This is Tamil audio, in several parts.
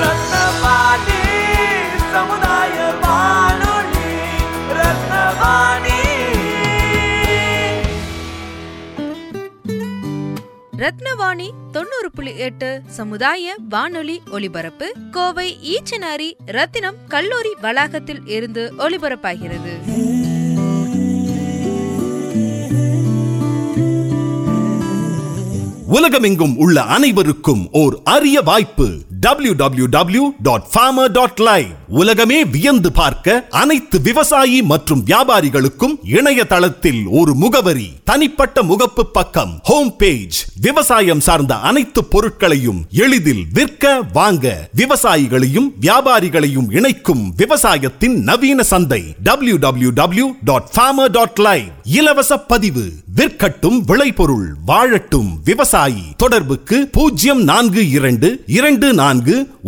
ரத்னவாணி சமுதாய வானொலி ரத்னவாணி. ரத்னவாணி 90.8 சமுதாய வானொலி ஒலிபரப்பு கோவை ஈச்சனாரி ரத்தினம் கல்லூரி வளாகத்தில் இருந்து ஒலிபரப்பாகிறது. உலகமெங்கும் உள்ள அனைவருக்கும் ஓர் அரிய வாய்ப்பு. www.farmer.live உலகமே வியந்து பார்க்க அனைத்து விவசாயி மற்றும் வியாபாரிகளுக்கும் இணையதளத்தில் ஒரு முகவரி, தனிப்பட்ட முகப்பு பக்கம், ஹோம் பேஜ். விவசாயம் சார்ந்த அனைத்து பொருட்களையும் எளிதில் விற்க, வாங்க. விவசாயிகளையும் வியாபாரிகளையும் இணைக்கும் விவசாயத்தின் நவீன சந்தை www.farmer.live. இலவச பதிவு. விற்கட்டும் விளைபொருள், வாழட்டும் விவசாயி. தொடர்புக்கு 0422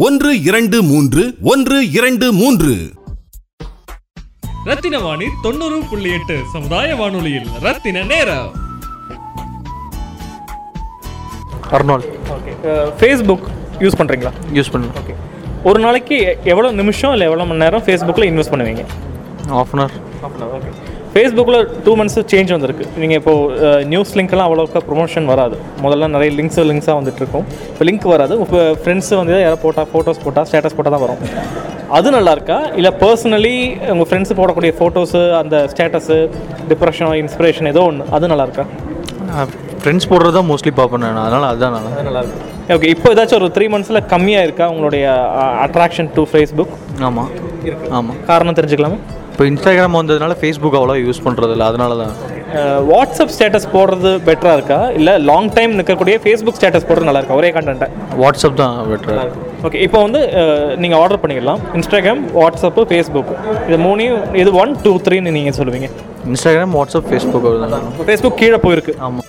4 123 123. ரத்தினவாணி 90.8 சமுதாய வானொலியில் ரத்தின நேரா. அர்னால்ட், ஓகே, Facebook யூஸ் பண்றீங்களா? யூஸ் பண்ணுங்க. ஓகே, ஒரு நாளைக்கு எவ்வளவு நிமிஷம் இல்ல எவ்வளவு மணி நேரம் Facebookல இன்வெஸ்ட் பண்ணுவீங்க? half an hour. ஓகே, Facebookல 2 months சேஞ்ச் வந்திருக்கு. நீங்க இப்போ நியூஸ் லிங்க் எல்லாம் அவ்வளோக்கா ப்ரொமோஷன் வராது. முதல்ல நிறைய லிங்க்ஸாக வந்துட்டு இருக்கும். இப்போ லிங்க் வராது. இப்போ ஃப்ரெண்ட்ஸு வந்து யாராவது ஃபோட்டோஸ் போட்டால் ஸ்டேட்டஸ் போட்டால் தான் வரும். அது நல்லா இருக்கா? இல்லை பர்சனலி உங்கள் ஃப்ரெண்ட்ஸு போடக்கூடிய ஃபோட்டோஸு, அந்த ஸ்டேட்டஸு, டிப்ரெஷன், இன்ஸ்பிரேஷன் ஏதோ ஒன்று, அது நல்லா இருக்கா? ஃப்ரெண்ட்ஸ் போடுறது தான் மோஸ்ட்லி பார்ப்பேன் நான், அதனால் அதுதான் நல்லாயிருக்கும். ஓகே, இப்போ ஏதாச்சும் ஒரு 3 months கம்மியாக இருக்கா உங்களுடைய அட்ராக்ஷன் டு ஃபேஸ்புக்? ஆமாம் ஆமாம். காரணம் தெரிஞ்சுக்கலாமா? இப்போ இன்ஸ்டாகிராம் வந்ததுனால ஃபேஸ்புக் அவ்வளோ யூஸ் பண்ணுறது இல்லை, அதனால தான். வாட்ஸ்அப் ஸ்டேட்டஸ் போடுறது பெட்டராக இருக்கா? இல்லை லாங் டைம் நிற்கக்கூடிய ஃபேஸ்புக் ஸ்டேட்டஸ் போடுறது நல்லா இருக்கா? ஒரே கண்டென்ட்டை வாட்ஸ்அப் தான் பெட்டராக இருக்கும். ஓகே, இப்போ வந்து நீங்கள் ஆர்டர் பண்ணிக்கலாம். இன்ஸ்டாகிராம், வாட்ஸ்அப்பு, ஃபேஸ்புக், இது மூணையும் இது 1 2 3ன்னு நீங்கள் சொல்லுவீங்க. Instagram, WhatsApp, Facebook. ஃபேஸ்புக் கீழே போயிருக்கு. ஆமாம்.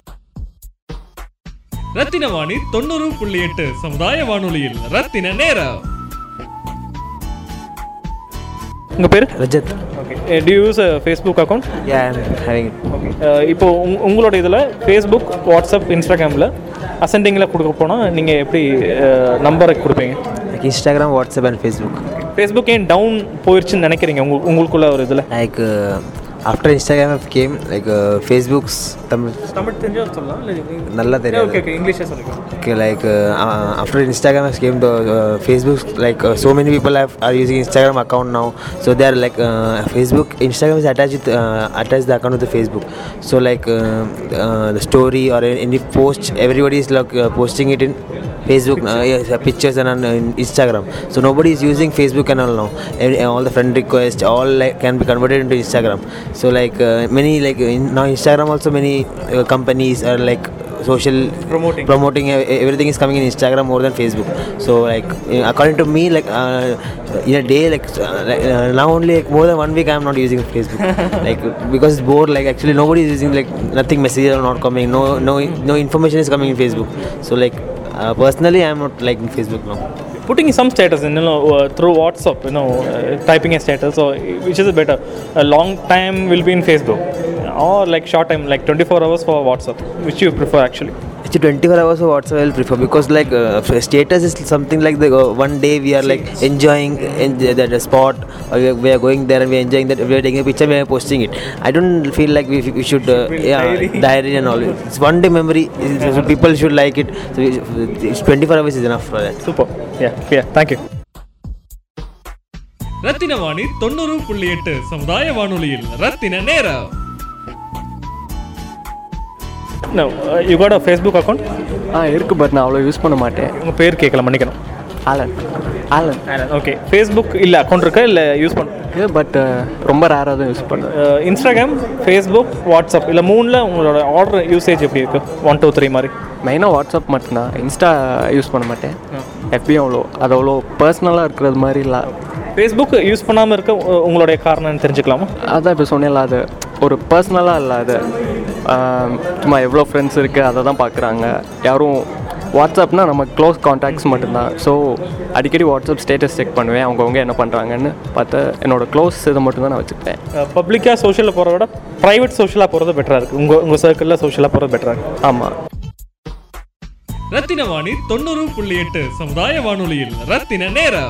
ரத்தினவாணி 90.8 சமுதாய வானொலியில் ரத்தின நேரா. உங்கள் பேர்? Rajat. Okay, do you use Facebook account? Yeah, I am having it. Okay, இப்போ உங்களோட இதில் ஃபேஸ்புக், வாட்ஸ்அப், இன்ஸ்டாகிராமில் அசெண்டிங்கில் கொடுக்க போனால் நீங்கள் எப்படி நம்பரை கொடுப்பீங்க? Instagram, WhatsApp and Facebook. Facebook ஏன் டவுன் போயிடுச்சுன்னு நினைக்கிறீங்க உங்களுக்குள்ள ஒரு இதில்? Like after Instagram came like Facebook's Tamil therinja solla nalla theriya. Okay, okay, English la solunga. Okay, like after Instagram came the Facebook, like so many people are using Instagram account now, so they are like Facebook, Instagram is attached the account to the Facebook, so like the story or any post, everybody is like posting it in Facebook, yes, pictures and on Instagram, so nobody is using Facebook and all now. All the friend requests all like can be converted into Instagram. So like many like now Instagram also many companies are like social promoting everything is coming in Instagram more than Facebook. So like according to me like in a day like now only like, more than 1 week I am not using Facebook like because it's bored, like actually nobody is using, like nothing, messages are not coming, no information is coming in Facebook. So like personally I am not liking Facebook now. Putting some status in, you know, through WhatsApp, you know, typing a status, or which is better? A long time will be in Facebook, or like short time, like 24 hours for WhatsApp, which you prefer actually? Actually 24 hours for WhatsApp I will prefer, because like status is something like the one day we are like enjoying in that spot, or we are going there and we are enjoying that, we are taking a picture, we are posting it. I don't feel like we should diary and all. It's one day memory, so people should like it. So it's 24 hours is enough for that. Super. Yeah, thank you. Rathinavani 90.8 சமுதாய வானொலியில் ரத்தின நேரா. Now you got a Facebook account? இருக்கு, பட் நான் அவ்வளோ யூஸ் பண்ண மாட்டேன். உங்கள் பேர் கேட்கலாம், மன்னிக்கணும். Alan. ஓகே. Facebook இல்லை அக்கௌண்ட் இருக்கா இல்லை யூஸ் பண்ணுறது? பட் ரொம்ப ரேராக தான் யூஸ் பண்ணுறேன். இன்ஸ்டாகிராம், ஃபேஸ்புக், வாட்ஸ்அப் இல்லை மூணில் உங்களோட ஆர்டர் யூசேஜ் எப்படி இருக்குது? 1 2 3 மாதிரி. மெயினாக வாட்ஸ்அப் மட்டும்தான், இன்ஸ்டா யூஸ் பண்ண மாட்டேன். எப்பயும் அவ்வளோ அது அவ்வளோ பர்சனலாக இருக்கிறது மாதிரி இல்லை. ஃபேஸ்புக் யூஸ் பண்ணாமல் இருக்க உங்களுடைய காரணம்னு தெரிஞ்சுக்கலாமா? அதான் இப்போ சொன்னேன்ல, அது ஒரு பர்சனலாக இல்லை, அது சும்மா எவ்வளோ ஃப்ரெண்ட்ஸ் இருக்குது அதை தான் பார்க்குறாங்க யாரும். வாட்ஸ்அப்னால் நம்ம க்ளோஸ் கான்டாக்ட்ஸ் மட்டும்தான். ஸோ அடிக்கடி வாட்ஸ்அப் ஸ்டேட்டஸ் செக் பண்ணுவேன், அவங்கவுங்க என்ன பண்ணுறாங்கன்னு பார்த்து என்னோடய க்ளோஸ் இதை மட்டும்தான் நான் வச்சுப்பேன். பப்ளிக்காக சோஷியலில் போகிறத விட ப்ரைவேட் சோஷியலாக போகிறது பெட்டராக இருக்குது. உங்கள் சர்க்கிளில் சோஷியலாக போகிறது பெட்டராக இருக்குது. ஆமாம். ரத்தினவாணி 90.8 சமுதாய வானொலியில் ரத்தின நேரா.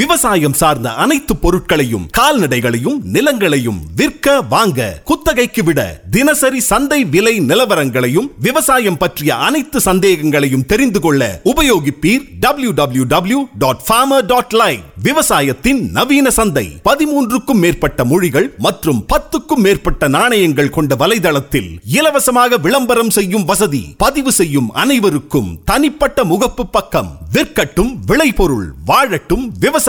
விவசாயம் சார்ந்த அனைத்து பொருட்களையும், கால்நடைகளையும், நிலங்களையும் விற்க, வாங்க, குத்தகைக்கு விட, தினசரி சந்தை விலை நிலவரங்களையும் விவசாயம் பற்றிய அனைத்து சந்தேகங்களையும் தெரிந்து கொள்ள உபயோகிப்பீர் www.farmer.live. விவசாயத்தின் நவீன சந்தை 13 மேற்பட்ட மொழிகள் மற்றும் 10 மேற்பட்ட நாணயங்கள் கொண்ட வலைதளத்தில் இலவசமாக விளம்பரம் செய்யும் வசதி. பதிவு செய்யும் அனைவருக்கும் தனிப்பட்ட முகப்பு பக்கம். விற்கட்டும் விளைபொருள், வாழட்டும் விவசாயம்.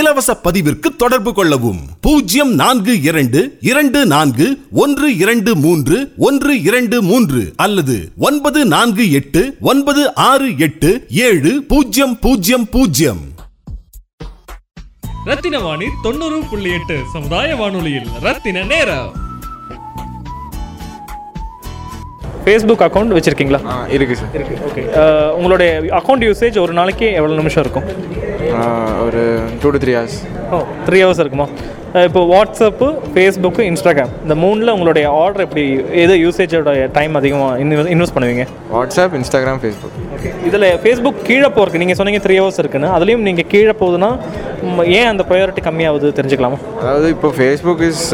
இலவச பதிவிற்கு தொடர்பு கொள்ளவும் 042224123123 அல்லது 9489687000. ரத்தினவாணி 90.8 சமுதாய வானொலியில் ரத்தின நேரா. ஃபேஸ்புக் அக்கௌண்ட் வச்சுருக்கீங்களா? இருக்குது சார், இருக்குது. ஓகே. உங்களுடைய அக்கௌண்ட் யூசேஜ் ஒரு நாளைக்கு எவ்வளோ நிமிஷம் இருக்கும்? ஒரு 2 to 3 hours. ஓ, 3 hours இருக்குமா? இப்போ வாட்ஸ்அப்பு, ஃபேஸ்புக்கு, இன்ஸ்டாகிராம் இந்த மூணில் உங்களுடைய ஆர்டர் எப்படி, எது யூசேஜோட டைம் அதிகமாக இன்வெஸ்ட் பண்ணுவீங்க? WhatsApp, Instagram, Facebook. ஓகே. இதில் ஃபேஸ்புக் கீழே போகிறதுக்கு நீங்கள் சொன்னீங்க 3 hours இருக்குன்னு, அதுலேயும் நீங்கள் கீழே போகுதுன்னா ஏன் அந்த ப்ரையாரிட்டி கம்மியாகுது தெரிஞ்சுக்கலாமா? அதாவது இப்போ ஃபேஸ்புக் இஸ்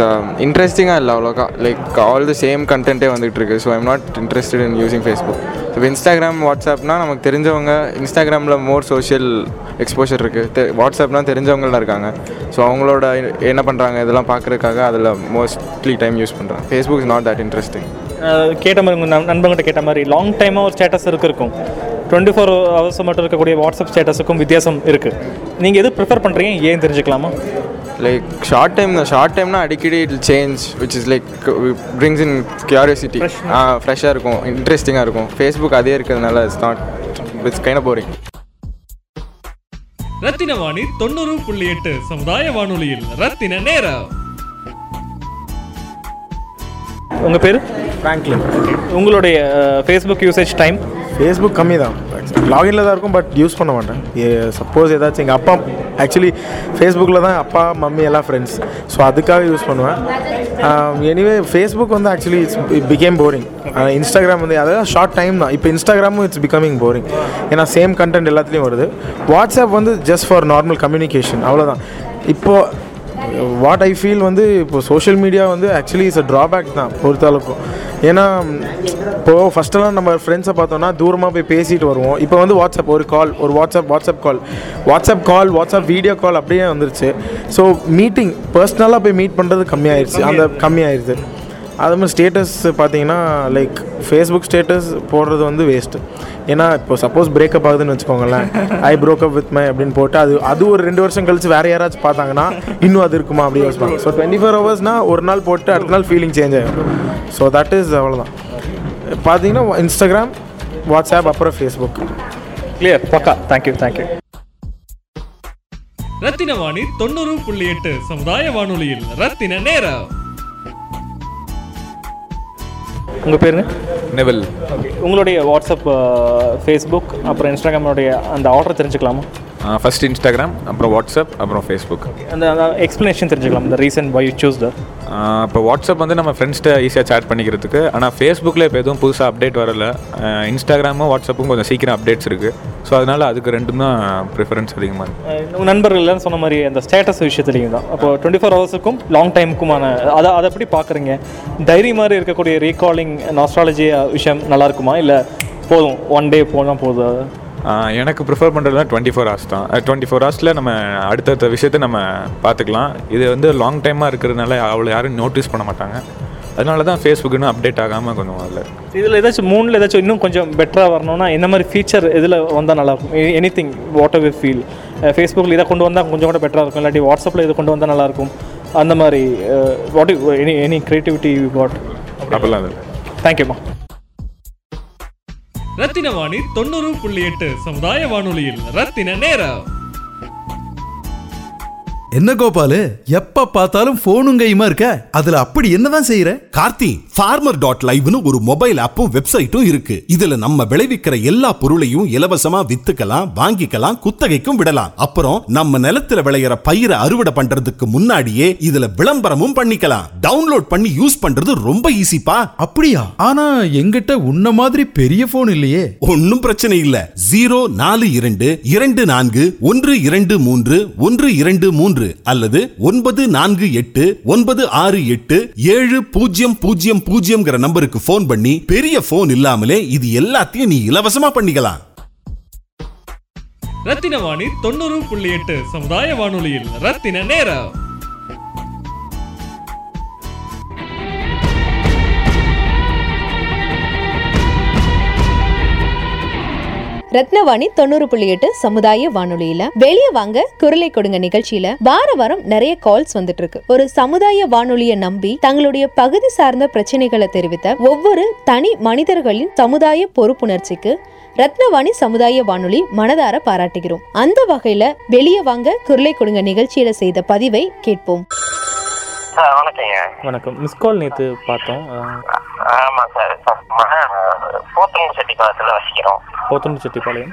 இன்ட்ரெஸ்டிங்காக இல்லை அவ்வளோக்கா, லைக் ஆல் த சேம் கண்டென்ட்டே வந்துகிட்டு இருக்குது. So I'm not interested in using Facebook. இப்போ இன்ஸ்டாகிராம், வாட்ஸ்அப்னால் நமக்கு தெரிஞ்சவங்க, இன்ஸ்டாகிராமில் மோர் சோஷியல் எக்ஸ்போஷர் இருக்குது. வாட்ஸ்அப்னால் தெரிஞ்சவங்களாம் இருக்காங்க, ஸோ அவங்களோட என்ன பண்ணுறாங்க இதெல்லாம் பார்க்குறதுக்காக அதில் மோஸ்ட்லி டைம் யூஸ் பண்ணுறாங்க. Facebook is not that interesting. கேட்ட மாதிரி உங்கள் நண்பங்கிட்ட கேட்ட மாதிரி லாங் டைமாக ஒரு ஸ்டேட்டஸ் இருக்கும். 24 hours மட்டும் இருக்கக்கூடிய வாட்ஸ்அப் ஸ்டேட்டஸுக்கும் வித்தியாசம் இருக்குது. நீங்கள் எது ப்ரிஃபர் பண்ணுறீங்க ஏன் தெரிஞ்சுக்கலாமா? லைக் ஷார்ட் டைம்னா அடிக்கடி it change, which is like brings in curiosity. ஃப்ரெஷ்ஷாக இருக்கும், இன்ட்ரெஸ்டிங்காக இருக்கும். ஃபேஸ்புக் அதே இருக்கிறதுனால it's not, it's kind of boring. Rathinavani 90.8 சமுதாய வானொலியில் ரத்தின நேரா. உங்கள் பேர்? ஃப்ராங்க்லின். உங்களுடைய ஃபேஸ்புக் யூசேஜ் டைம்? ஃபேஸ்புக் கம்மி தான், லாகின்ல தான் இருக்கும், பட் யூஸ் பண்ண மாட்டேன். சப்போஸ் ஏதாச்சும் எங்கள் அப்பா, ஆக்சுவலி ஃபேஸ்புக்கில் தான் அப்பா மம்மி எல்லாம் ஃப்ரெண்ட்ஸ், ஸோ அதுக்காக யூஸ் பண்ணுவேன். Anyway Facebook actually it's became boring. Instagram அதாவது ஷார்ட் டைம் தான். இப்போ இன்ஸ்டாகிராமும் இட்ஸ் பிகமிங் போரிங், ஏன்னா சேம் கண்டென்ட் எல்லாத்துலேயும் வருது. WhatsApp just for normal communication, அவ்வளோதான். இப்போது வாட் ஐ ஃபீல் இப்போ social media actually is a drawback தான் பொறுத்தளவுக்கும். ஏன்னா இப்போது ஃபஸ்ட்டெல்லாம் நம்ம ஃப்ரெண்ட்ஸை பார்த்தோன்னா தூரமாக போய் பேசிட்டு வருவோம். இப்போ வாட்ஸ்அப் ஒரு கால், ஒரு WhatsApp call, WhatsApp video call அப்படியே வந்துருச்சு. ஸோ மீட்டிங், பர்சனலாக போய் மீட் பண்ணுறது கம்மியாயிருச்சு. அது மாதிரி ஸ்டேட்டஸ் பார்த்தீங்கன்னா லைக் ஃபேஸ்புக் ஸ்டேட்டஸ் போடுறது வேஸ்ட்டு. ஏன்னா இப்போ சப்போஸ் பிரேக்கப் ஆகுதுன்னு வச்சுக்கோங்களேன், ஐ பிரேக்கப் வித் மை அப்படின்னு போட்டு அது ஒரு 2 வருஷம் கழிச்சு வேறு யாராச்சும் பார்த்தாங்கன்னா இன்னும் அது இருக்குமா அப்படி யோசிப்பாங்க. ஸோ 24 hours ஒரு நாள் போட்டு அடுத்த நாள் ஃபீலிங் சேஞ்ச் ஆகிடும். ஸோ தட் இஸ் அவ்வளோதான். பார்த்தீங்கன்னா இன்ஸ்டாகிராம், வாட்ஸ்அப், அப்புறம் ஃபேஸ்புக். கிளியர், பக்கா. தேங்க்யூ. ரத்தினவாணி 90.8 சமுதாய வானொலியில் ரத்தின நேரா. உங்கள் பேர்? நெவில். ஓகே. உங்களுடைய வாட்ஸ்அப், ஃபேஸ்புக் அப்புறம் இன்ஸ்டாகிராமோடைய அந்த ஆர்டர் தெரிஞ்சுக்கலாமா? ஃபஸ்ட் இன்ஸ்டாகிராம், அப்புறம் வாட்ஸ்அப், அப்புறம் ஃபேஸ்புக். அந்த எக்ஸ்ப்ளனேஷன் தெரிஞ்சுக்கலாம், இந்த reason why you choose that. இப்போ வாட்ஸ்அப் நம்ம ஃப்ரெண்ட்ஸ்கிட்ட ஈஸியாக சேட் பண்ணிக்கிறதுக்கு. ஆனால் ஃபேஸ்புக்கில் இப்போ எதுவும் புதுசாக அப்டேட் வரலை. இன்ஸ்டாகிராமும் வாட்ஸ்அப்பும் கொஞ்சம் சீக்கிரம் அப்டேட்ஸ் இருக்குது. ஸோ அதனால் அதுக்கு ரெண்டும் தான் ப்ரிஃபரன்ஸ் அதிகமாக இருக்குது. உங்கள் நண்பர்கள்லாம் சொன்ன மாதிரி அந்த ஸ்டேட்டஸ் விஷயத்துலேயும் தான். அப்போ 24 hours லாங் டைமுக்குமான அதை எப்படி பார்க்குறீங்க? டைரி மாதிரி இருக்கக்கூடிய ரீகாலிங் நாஸ்ட்ராலஜி விஷயம் நல்லாயிருக்குமா இல்லை போதும் ஒன் டே போனால் போதும்? எனக்கு ப்ரிஃபர் பண்ணுறதுலாம் 24 hours தான். 24 hourஸில் நம்ம அடுத்தடுத்த விஷயத்தை நம்ம பார்த்துக்கலாம். இது லாங் டைமாக இருக்கிறதுனால அவ்வளோ யாரும் நோட்டீஸ் பண்ண மாட்டாங்க. அதனால தான் ஃபேஸ்புக்குன்னு அப்டேட் ஆகாமல் கொஞ்சம் வரல. இதில் ஏதாச்சும் மூணில் ஏதாச்சும் இன்னும் கொஞ்சம் பெட்டராக வரணும்னா இந்த மாதிரி ஃபீச்சர் இதில் வந்தால் நல்லாயிருக்கும். Any thing what ever feel ஃபேஸ்புக்கில் இதை கொண்டு வந்தால் கொஞ்சம் கூட பெட்டராக இருக்கும், இல்லாட்டி வாட்ஸ்அப்பில் இதை கொண்டு வந்தால் நல்லாயிருக்கும். அந்த மாதிரி what any creativity you got அப்படிலாம் இல்லை. தேங்க்யூம்மா. ரத்தினவாணி 90.8 சமுதாய வானொலியில் ரத்தின நேரா. என்ன கோபாலு, எப்ப பார்த்தாலும் போனும் கையுமா இருக்க? அதுல அப்படி என்னதான் செய்யற? கார்த்தி, farmer.liveனு ஒரு மொபைல் ஆப்பும் வெப்சைட்டும் இருக்கு. இதுல நம்ம விளைவிக்கிற எல்லா பொருளையும் இலவசமா வித்துக்கலாம், வாங்கிக்கலாம், குத்தகைக்கும் விடலாம். அப்புறம் நம்ம நிலத்துல விளையிற பயிரை அறுவடை பண்றதுக்கு முன்னாடியே இதுல விளம்பரமும் பண்ணிக்கலாம். டவுன்லோட் பண்ணி யூஸ் பண்றது ரொம்ப ஈஸிப்பா. அப்படியா? ஆனா எங்கிட்ட உன்ன மாதிரி பெரிய போன் இல்லையே. ஒன்னும் பிரச்சனை இல்ல. 04224123123 அல்லது 9489687000 நம்பருக்கு போன் பண்ணி பெரிய போன் இல்லாமலே இது எல்லாத்தையும் நீ இலவசமா பண்ணிக்கலாம். ரத்தினவாணி 90.8 சமுதாய வானொலியில் ரத்தின நேரா. ரத்னவாணி 90.8 சமுதாய வானொலியில வெளியே வாங்க குரலை கொடுங்க நிகழ்ச்சியில வார வாரம் நிறைய கால்ஸ் வந்துட்டு இருக்கு. ஒரு சமுதாய வானொலியை நம்பி தங்களுடைய பகுதி சார்ந்த பிரச்சனைகளை தெரிவித்த ஒவ்வொரு தனி மனிதர்களின் சமுதாய பொறுப்புணர்ச்சிக்கு ரத்னவாணி சமுதாய வானொலி மனதார பாராட்டுகிறோம். அந்த வகையில வெளியே வாங்க குரலை கொடுங்க நிகழ்ச்சியில செய்த பதிவை கேட்போம். வணக்கம். மிஸ் கால் நேத்து பார்த்தோம். ஆமா சார், செட்டிப்பாளையத்துல வசிக்கிறோம். செட்டிப்பாளையம்.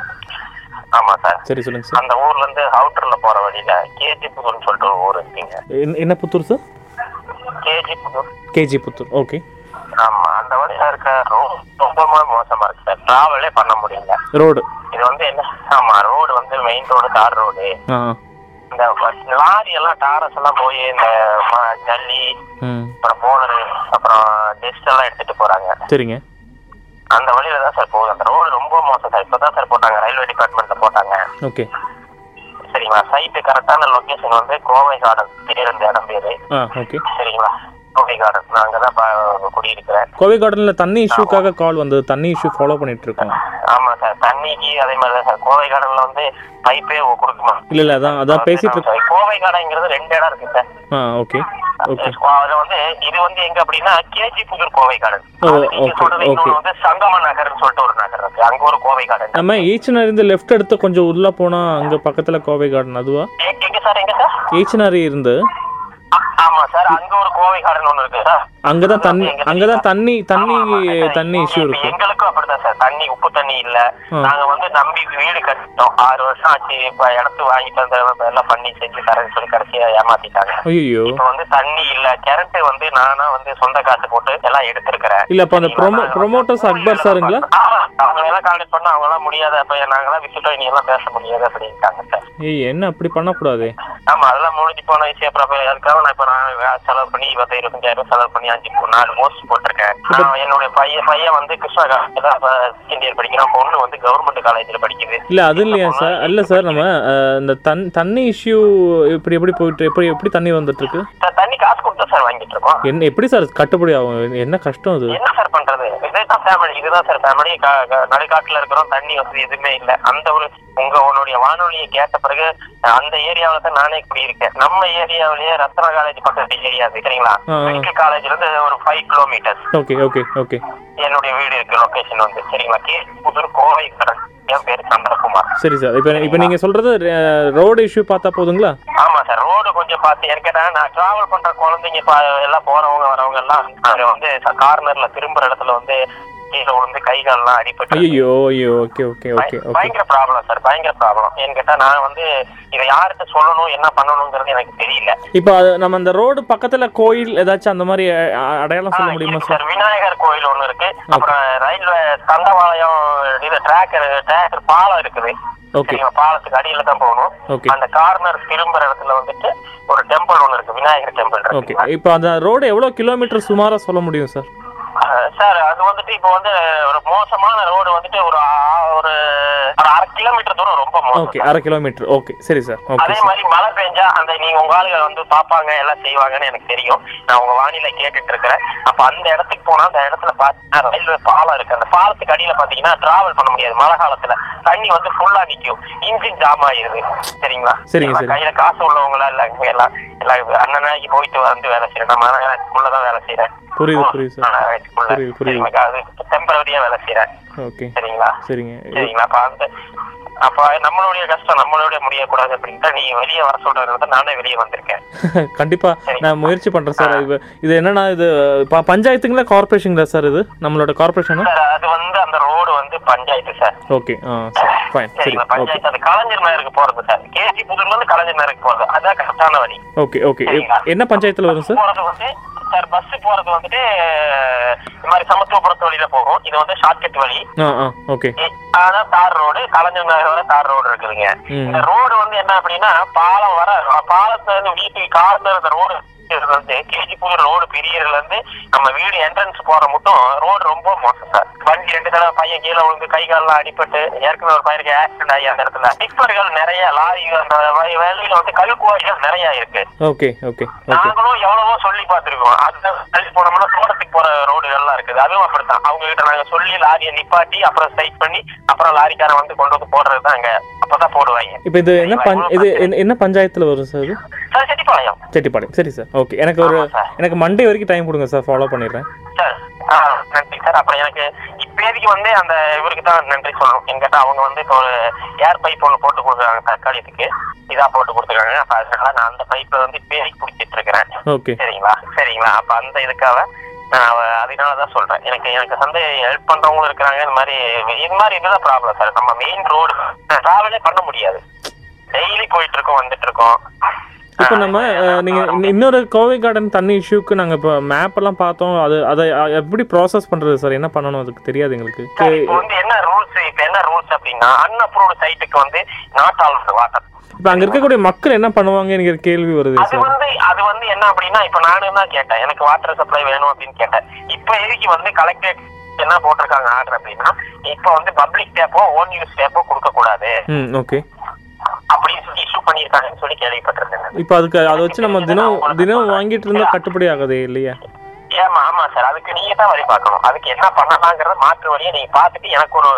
ஆமா சார். சரி சொல்லுங்க சார். அந்த ஊர்ல இருந்து அவுட்டர்ல போற வழியில கேஜி புத்தூர்னு சொல்லிட்டு ஒரு ஊர் இருக்குங்க. என்ன Puthur sir? KG Puthur. KG Puthur, okay. ஆமா, அந்த வழியா இருக்க ரோடு ரொம்பவே மோசமா இருக்கு சார். டிராவலே பண்ண முடியல. ரோடு இது வந்து என்ன? ஆமா, ரோடு வந்து மெயின் ரோடு, தார் ரோடு. இந்த லாரி எல்லாம் டாரஸ் எல்லாம் போய் இந்த ஜல்லி அப்புறம் போலரு அப்புறம் டெஸ்ட் எல்லாம் எடுத்துட்டு போறாங்க. சரிங்க. அந்த வழியில தான் சார் போகுது. அந்த ரோடு ரொம்ப மோசம் சார். இப்பதான் சார் போட்டாங்க, ரயில்வே டிபார்ட்மெண்ட்ல போட்டாங்க. ஓகே, சரிங்களா. சைட்டு கரெக்டான லொகேஷன் வந்து கோவை கார்டன் தெரியுது இடம் பேரு. சரிங்களா, கோவை கார்டன். நான் அங்கதான் குடியிருக்கிறேன். கோவை கார்டன்ல தண்ணி இஷ்யூக்காக கால் வந்தது. தண்ணி இஷ்யூ ஃபாலோ பண்ணிட்டு இருக்கோம். ஆமா சார், தண்ணிக்கு அதே மாதிரிதான் சார். கோவை கார்டன்ல வந்து பைப்பே கொடுக்குமா? இல்ல இல்ல, அதான் அதான் பேசிட்டு. கோவை கார்டன்ங்கிறது 2 இடம் இருக்கு சார். ஓகே. இது வந்து எங்க அப்படின்னா கேஜி புதூர் கோவை கார்டன். சங்கம நகர்னு சொல்லிட்டு ஒரு நகர் இருக்கு, அங்க ஒரு கோவை கார்டன். நம்ம ஈச்சனாரி இருந்து லெஃப்ட் எடுத்து கொஞ்சம் உள்ள போனா அங்க பக்கத்துல கோவை கார்டன். அதுவா? எங்க சார்? எங்க சார்? ஈச்சனாரி இருந்து. ஆமா சார், அங்க ஒரு கோவை கார்டன் ஒன்னு இருக்கு சார். அங்கதான் தண்ணி, அங்கதான் தண்ணி தண்ணி தண்ணி இஷ்யூ இருக்கு. எங்களுக்கும் அப்படிதான் சார். தண்ணி, உப்பு தண்ணி இல்ல. நாங்க வந்து நம்பி வீடு கட்டிட்டோம். 6 வருஷம் ஆச்சு. இப்ப இடத்து வாங்கிட்டு வந்து எல்லாம் பண்ணி செஞ்சு தரேன்னு சொல்லி கடைசியா ஏமாத்திட்டாங்க. இப்ப வந்து தண்ணி இல்ல. கரண்ட் வந்து நானா வந்து சொந்த காசு போட்டு எல்லாம் எடுத்திருக்கிறேன். இல்ல, இப்ப அந்த ப்ரொமோட்டர்ஸ் அக்பர் சாருங்களா? அவங்க எல்லாம் கான்டாக்ட் பண்ண அவங்க எல்லாம் முடியாது. அப்ப நாங்களாம் விசிட்டோம், இனி எல்லாம் பேச முடியாது அப்படின்ட்டாங்க சார். என்ன அப்படி பண்ணக்கூடாது. ஆமா, அதெல்லாம் முடிஞ்சு போன விஷயம். அப்புறம் அதுக்காக நான் இப்ப நான் செலவு பண்ணி 25,000 செலவு பண்ணி 4 கோர்ஸ் போட்டிருக்கேன். என்னுடைய பையன் வந்து கிருஷ்ணகிரி படிக்கிறான். பொண்ணு வந்து கவர்மெண்ட் காலேஜ்ல படிக்குது. இல்ல, அது இல்லையா சார்? இல்ல சார், நம்ம இந்த தண்ணி இஷ்யூ இப்படி எப்படி போயிட்டு எப்படி எப்படி தண்ணி வந்துட்டு இருக்கு? தண்ணி காசு கொடுத்தா சார் வாங்கிட்டு இருக்கோம். என்ன எப்படி சார் கட்டுப்படி ஆகும்? என்ன கஷ்டம் அது. என்ன சார் பண்றது? இதுதான் ஃபேமிலி, இதுதான் சார் ஃபேமிலி. நடுக்காட்டுல இருக்கிறோம், தண்ணி வசதி எதுவுமே இல்லை. அந்த ஒரு உங்களுடைய வானொலியை கேட்ட பிறகு அந்த ஏரியாவில தான் நானே குடியிருக்கேன். நம்ம ஏரியாவிலேயே ரத்னா காலேஜ் பக்கத்து ஏரியா சரிங்களா? மெடிக்கல் காலேஜ்ல இருந்து ஒரு 5 கிலோமீட்டர்ஸ் என்னுடைய வீடு இருக்கு. லொகேஷன் வந்து சரிங்களா? கே புதூர் கோவை கடன். என் பேரு சந்திரகுமார். சரி சார், இப்ப இப்ப நீங்க சொல்றது ரோடு இஷ்யூ பார்த்தா போதுங்களா? ஆமா சார், ரோடு கொஞ்சம் பார்த்து ஏற்கனவே நான் டிராவல் பண்ற குழந்தைங்க எல்லாம் போறவங்க வரவங்க எல்லாம் அதை வந்து கார்னர்ல திரும்புற இடத்துல வந்து கைகாலெல்லாம் அடிபட்டு ப்ராப்ளம் சார். பயங்கர ப்ராப்ளம். என்கிட்ட நான் வந்து இதை யார்கிட்ட சொல்லணும், என்ன பண்ணணும்ங்கிறது எனக்கு தெரியல. இப்ப நம்ம அந்த ரோடு பக்கத்துல கோயில் ஏதாச்சும் அந்த மாதிரி அடையாளம் சொல்ல முடியுமா சார்? விநாயகர் கோயில் ஒண்ணு இருக்கு. அப்புறம் ரயில்வே தண்டவாளம் டிராக்கர் பாலம் இருக்குது. பாலத்துக்கு அடியில தான் போகணும். அந்த கார்னர் திரும்புற இடத்துல வந்துட்டு ஒரு டெம்பிள் ஒண்ணு இருக்கு, விநாயகர் டெம்பிள். இப்ப அந்த ரோடு எவ்வளவு கிலோமீட்டர் சுமாரா சொல்ல முடியும் சார்? சார், அது வந்துட்டு இப்ப வந்து ஒரு மோசமான ரோடு வந்துட்டு ஒரு 1/2 கிலோ கிலோமீட்டர் தூரம் ரொம்ப ஓகே, அரை கிலோமீட்டர். ஓகே சரி சார். அதே மாதிரி மழை பெஞ்சா அந்த நீங்க உங்க ஆளுங்க வந்து பாப்பாங்க எல்லாம் செய்வாங்கன்னு எனக்கு தெரியும், நான் உங்க வானிலை கேட்டுட்டு இருக்கிறேன். அப்ப அந்த இடத்துக்கு போனா அந்த இடத்துல பாத்தீங்கன்னா ரயில்வே பாலம் இருக்கு, அந்த பாலத்துக்கு அடியில பாத்தீங்கன்னா டிராவல் பண்ண முடியாது, மழை காலத்துல தண்ணி வந்து ஃபுல்லா நிக்கும், இன்ஜின் ஜாம் ஆயிருது. சரிங்களா? கையில காசு உள்ளவங்களா இல்ல எல்லாம் அண்ணனாக்கி போயிட்டு வந்து வேலை செய்யறேன், நம்ம ஸ்கூல்லதான் வேலை செய்யறேன், டெம்பரரியா வேலை செய்யறேன். சரிங்களா? சரிங்களா? அப்ப நம்மளுடைய கஷ்டம் நம்மளோட முடிய கூடாது அப்படின்ட்டு நீ வெளியே வர சொல்றதுனால தான் நானே வெளியே வந்திருக்கேன். கண்டிப்பா நான் முயற்சி பண்றேன் சார். இது என்னன்னா இது பஞ்சாயத்துங்களா கார்பரேஷன்ங்களா சார்? இது நம்மளோட கார்பரேஷன் சார், அது வந்து அந்த ரோடு வந்து பஞ்சாயத்து சார். Okay fine. சரிங்களா? பஞ்சாயத்து அந்த கலைஞர் நகருக்கு போறது சார், கேஜி புதூர்ல இருந்து கலைஞர் நகருக்கு போறது, அதான் கரெக்டான வழி. Okay okay. என்ன பஞ்சாயத்துல வரும் சார்? போறது வந்து சார் பஸ் போறது வந்துட்டு இந்த மாதிரி சமத்துவபுரத்து வழியில போகும், இது வந்து ஷார்ட்கட் வழி. ஓகே. ஆனா தார் ரோடு கலைஞர் நகர் வர தார் ரோடு இருக்குதுங்க. இந்த ரோடு வந்து என்ன அப்படின்னா பாலம் வர பாலத்துல இருந்து வீட்டுக்கு கார்ல இருந்த ரோடு வந்து கேஜி புதூர் ரோடு பெரியதுல இருந்து நம்ம வீடு என்ட்ரன்ஸ் போற மட்டும் ரோடு ரொம்ப மோசம் சார். வண்டி ரெண்டு தடவை பையன் கீழே விழுந்து கை காலெல்லாம் அடிபட்டு ஏற்கனவே ஒரு பையனுக்கு ஆக்சிடென்ட் ஆகி அந்த இடத்துல டிப்பர்கள் நிறைய லாரி அந்த வேலையில வந்து கல்குவாய்கள் நிறைய இருக்கு. நாங்களும் எவ்வளவோ சொல்லி பார்த்திருக்கோம், அதுக்கு போனோம்னா தோட்டத்துக்கு போற ரோடுகள்லாம் இருக்குது, அதுவும் அப்படித்தான். அவங்க கிட்ட நாங்க சொல்லி லாரியை நிப்பாட்டி அப்புறம் ஸ்ட்ரைக் பண்ணி அப்புறம் லாரிக்காரன் வந்து கொண்டு வந்து போடுறதுதாங்க, அப்பதான் போடுவாங்க. இப்ப இது என்ன பஞ்சாயத்துல வரும் சார்? சார் செட்டிப்பாளையம். செட்டிப்பாளையம். சரி சார். ஓகே. எனக்கு மண்டே வரைக்கும் டைம் கொடுங்க சார், ஃபாலோ பண்ணிடுறேன் சார். நன்றி சார். அப்புறம் எனக்கு இப்போதைக்கு வந்து அந்த இவருக்கு தான் நன்றி சொல்லணும், எங்கிட்ட அவங்க வந்து இப்போ ஒரு ஏர் பைப் ஒன்று போட்டு கொடுக்குறாங்க தற்காலத்துக்கு, இதா போட்டு கொடுத்துருக்காங்க. அப்போ அதனால நான் அந்த பைப்பை வந்து இப்போதைக்கு பிடிச்சிட்டு இருக்கிறேன். ஓகே. சரிங்களா? சரிங்களா? அப்போ அந்த இதுக்காக அதனாலதான் சொல்றேன், எனக்கு வந்து ஹெல்ப் பண்றவங்களும் இருக்கிறாங்க. இந்த மாதிரி இதுதான் ப்ராப்ளம் சார். நம்ம மெயின் ரோடு டிராவலே பண்ண முடியாது, டெய்லி போயிட்டு இருக்கோம் வந்துட்டு இருக்கோம். இப்போ நம்ம நீங்கள் இன்னொரு கோவை கார்டன் தண்ணி இஷ்யூக்கு நாங்கள் இப்போ மேப்பெல்லாம் பார்த்தோம், அதை எப்படி ப்ராசஸ் பண்ணுறது சார்? என்ன பண்ணணும் அதுக்கு தெரியாது எங்களுக்கு. இப்போ வந்து என்ன ரூல்ஸ் அப்படின்னா அன்அப்ரூவ்ட் சைட்டுக்கு வந்து நாட் அலோட் வாட்டர். இப்போ அங்கே இருக்கக்கூடிய மக்கள் என்ன பண்ணுவாங்க என்கிற கேள்வி வருது. அது வந்து என்ன அப்படின்னா இப்போ நானும் தான் கேட்டேன், எனக்கு வாட்டர் சப்ளை வேணும் அப்படின்னு கேட்டேன். இப்போ எதுக்கு வந்து கலெக்டரேட் என்ன போட்டிருக்காங்க ஆர்டர் அப்படின்னா இப்போ வந்து பப்ளிக் டேப்போ ஓன் யூஸ் டேப்போ கொடுக்கக்கூடாது. ஓகே. இப்ப அதுக்கு அதை வச்சு நம்ம தினம் வாங்கிட்டு இருந்தா கட்டுப்படி ஆகுதே இல்லையா? ஏமா ஆமா சார். அதுக்கு நீங்க தான் வழி பார்க்கணும், அதுக்கு என்ன பண்ணலாங்கிறத மாற்று வழியை நீங்க பார்த்துட்டு எனக்கு ஒரு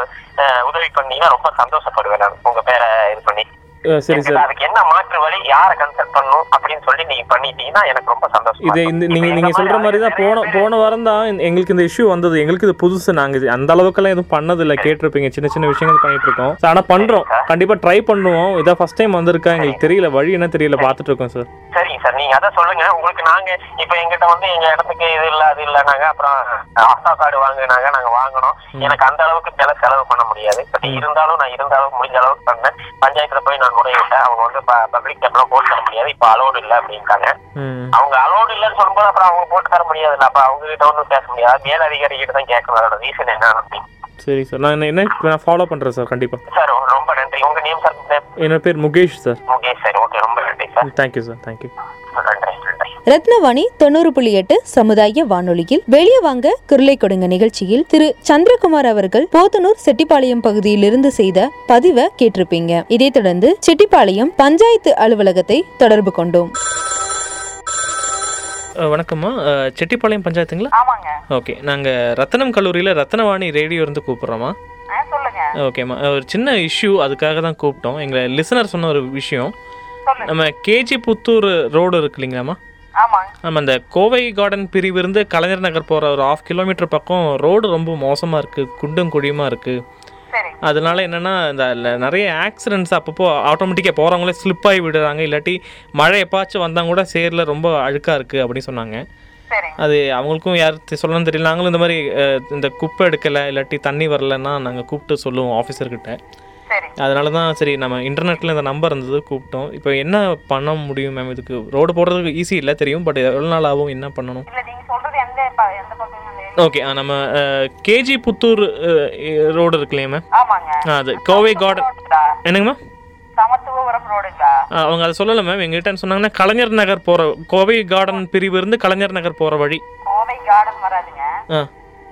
உதவி பண்ணீங்கன்னா ரொம்ப சந்தோஷப்படுவேன் நான், உங்க பேரை இது பண்ணி. சரி சார். அதுக்கு என்ன மாற்று வழி, யாரை கன்சல்ட் பண்ணணும் அப்படின்னு சொல்லி நீங்க பண்ணிட்டீங்கன்னா எனக்கு ரொம்ப சந்தோஷம். இது நீங்க சொல்ற மாதிரிதான் போன வாரம் தான் எங்களுக்கு இந்த இஷ்யூ வந்தது, எங்களுக்கு இது புதுசு, நாங்க அந்த அளவுக்குலாம் எதுவும் பண்ணது இல்லை, கேட்டிருப்பீங்க சின்ன சின்ன விஷயங்கள் பண்ணிட்டு இருக்கோம். ஆனா பண்றோம், கண்டிப்பா ட்ரை பண்ணுவோம். இதான் ஃபர்ஸ்ட் டைம் வந்திருக்கா, எங்களுக்கு தெரியல வழி என்ன தெரியல, பாத்துட்டு இருக்கோம் சார். சரிங்க சார். நீங்க அதை சொல்லுங்க, உங்களுக்கு நாங்க இப்ப எங்கிட்ட வந்து எங்க இடத்துக்கு இது இல்ல அது இல்லைனாங்க, அப்புறம் ஆஸ்தா கார்டு வாங்கினாங்க, நாங்க வாங்கணும். எனக்கு அந்த அளவுக்கு சில செலவு பண்ண முடியாது, பட் இருந்தாலும் நான் இருந்த அளவுக்கு முடிஞ்ச அளவுக்கு பண்ணேன். பஞ்சாயத்துல போய் நான் முறையிட்டேன், அவங்க வந்து பப்ளிக் டேப்லாம் போட்டு தர முடியாது, இப்ப அலோடு இல்லை அப்படின்ட்டாங்க. அவங்க அலோடு இல்லைன்னு சொல்லும்போது அப்புறம் அவங்க போட்டு தர முடியாது இல்ல, அப்ப அவங்க கிட்ட ஒன்றும் பேச முடியாது, மேல் அதிகாரி கிட்ட தான் கேட்கணும் அதோட ரீசன் என்ன அப்படின்னு. சரி சார், நான் என்ன ஃபாலோ பண்றேன் சார் கண்டிப்பா சார். ரொம்ப நன்றி. உங்க நேம் சார்? என்னோட பேர் Mukesh sir. Mukesh sir. Okay, ரொம்ப நன்றி sir. Thank you sir. Thank you. Rathnavani 90.8 சமுதாய வானொலியில் வெளியே வாங்க குரலை கொடுங்க நிகழ்ச்சியில் திரு சந்திரகுமார் அவர்கள் போத்தனூர் செட்டிப்பாளையம் பகுதியில் இருந்து செய்த பதிவை கேட்டிருப்பீங்க. இதை தொடர்ந்து செட்டிப்பாளையம் பஞ்சாயத்து அலுவலகத்தை தொடர்பு கொண்டோம். வணக்கம்மா, செட்டிப்பாளையம் பஞ்சாயத்துங்களா? ஆமாங்க. ஓகே, நாங்க ரத்தினம் கல்லூரியில ரத்னவாணி ரேடியோ இருந்து கூப்பிடுறோமா. ஓகேம்மா, ஒரு சின்ன இஷ்யூ அதுக்காக தான் கூப்பிட்டோம். எங்க லிசனர் சொன்ன ஒரு விஷயம், நம்ம கேஜி புத்தூர் ரோடு இருக்கு இல்லைங்களாம்மா, நம்ம இந்த கோவை கார்டன் பிரிவு இருந்து கலைஞர் நகர் போகிற ஒரு 0.5 கிலோமீட்டர் பக்கம் ரோடு ரொம்ப மோசமாக இருக்குது, குண்டும் குழியுமாக இருக்குது. அதனால என்னென்னா இந்த நிறைய ஆக்சிடென்ட்ஸ் அப்பப்போ ஆட்டோமேட்டிக்காக போகிறவங்களே ஸ்லிப் ஆகி விடுறாங்க, இல்லாட்டி மழை எப்பாச்சும் வந்தால் கூட சேரில் ரொம்ப அழுக்காக இருக்குது அப்படின்னு சொன்னாங்க. அது அவங்களுக்கும் யார் சொல்லணும்னு தெரியல. நாங்களும் இந்த மாதிரி இந்த குப்பை எடுக்கலை இல்லாட்டி தண்ணி வரலைன்னா நாங்கள் கூப்பிட்டு சொல்லுவோம் ஆஃபீஸர்கிட்ட, அதனால தான் சரி நம்ம இன்டர்நெட்டில் இந்த நம்பர் இருந்தது கூப்பிட்டோம். இப்போ என்ன பண்ண முடியும் மேம் இதுக்கு? ரோடு போடுறதுக்கு ஈஸி இல்லை தெரியும், பட் எவ்வளோ நாள் ஆகும், என்ன பண்ணணும்? ஓகே, நம்ம கேஜி புத்தூர் ரோடு இருக்குல்லையா மேம், அது கோவை கார்டன் என்னங்கம்மா அவங்க அதை சொல்லலை மேம் எங்ககிட்ட சொன்னாங்கன்னா கலைஞர் நகர் போகிற கோவை கார்டன் பிரிவு இருந்து கலைஞர் நகர் போகிற வழி.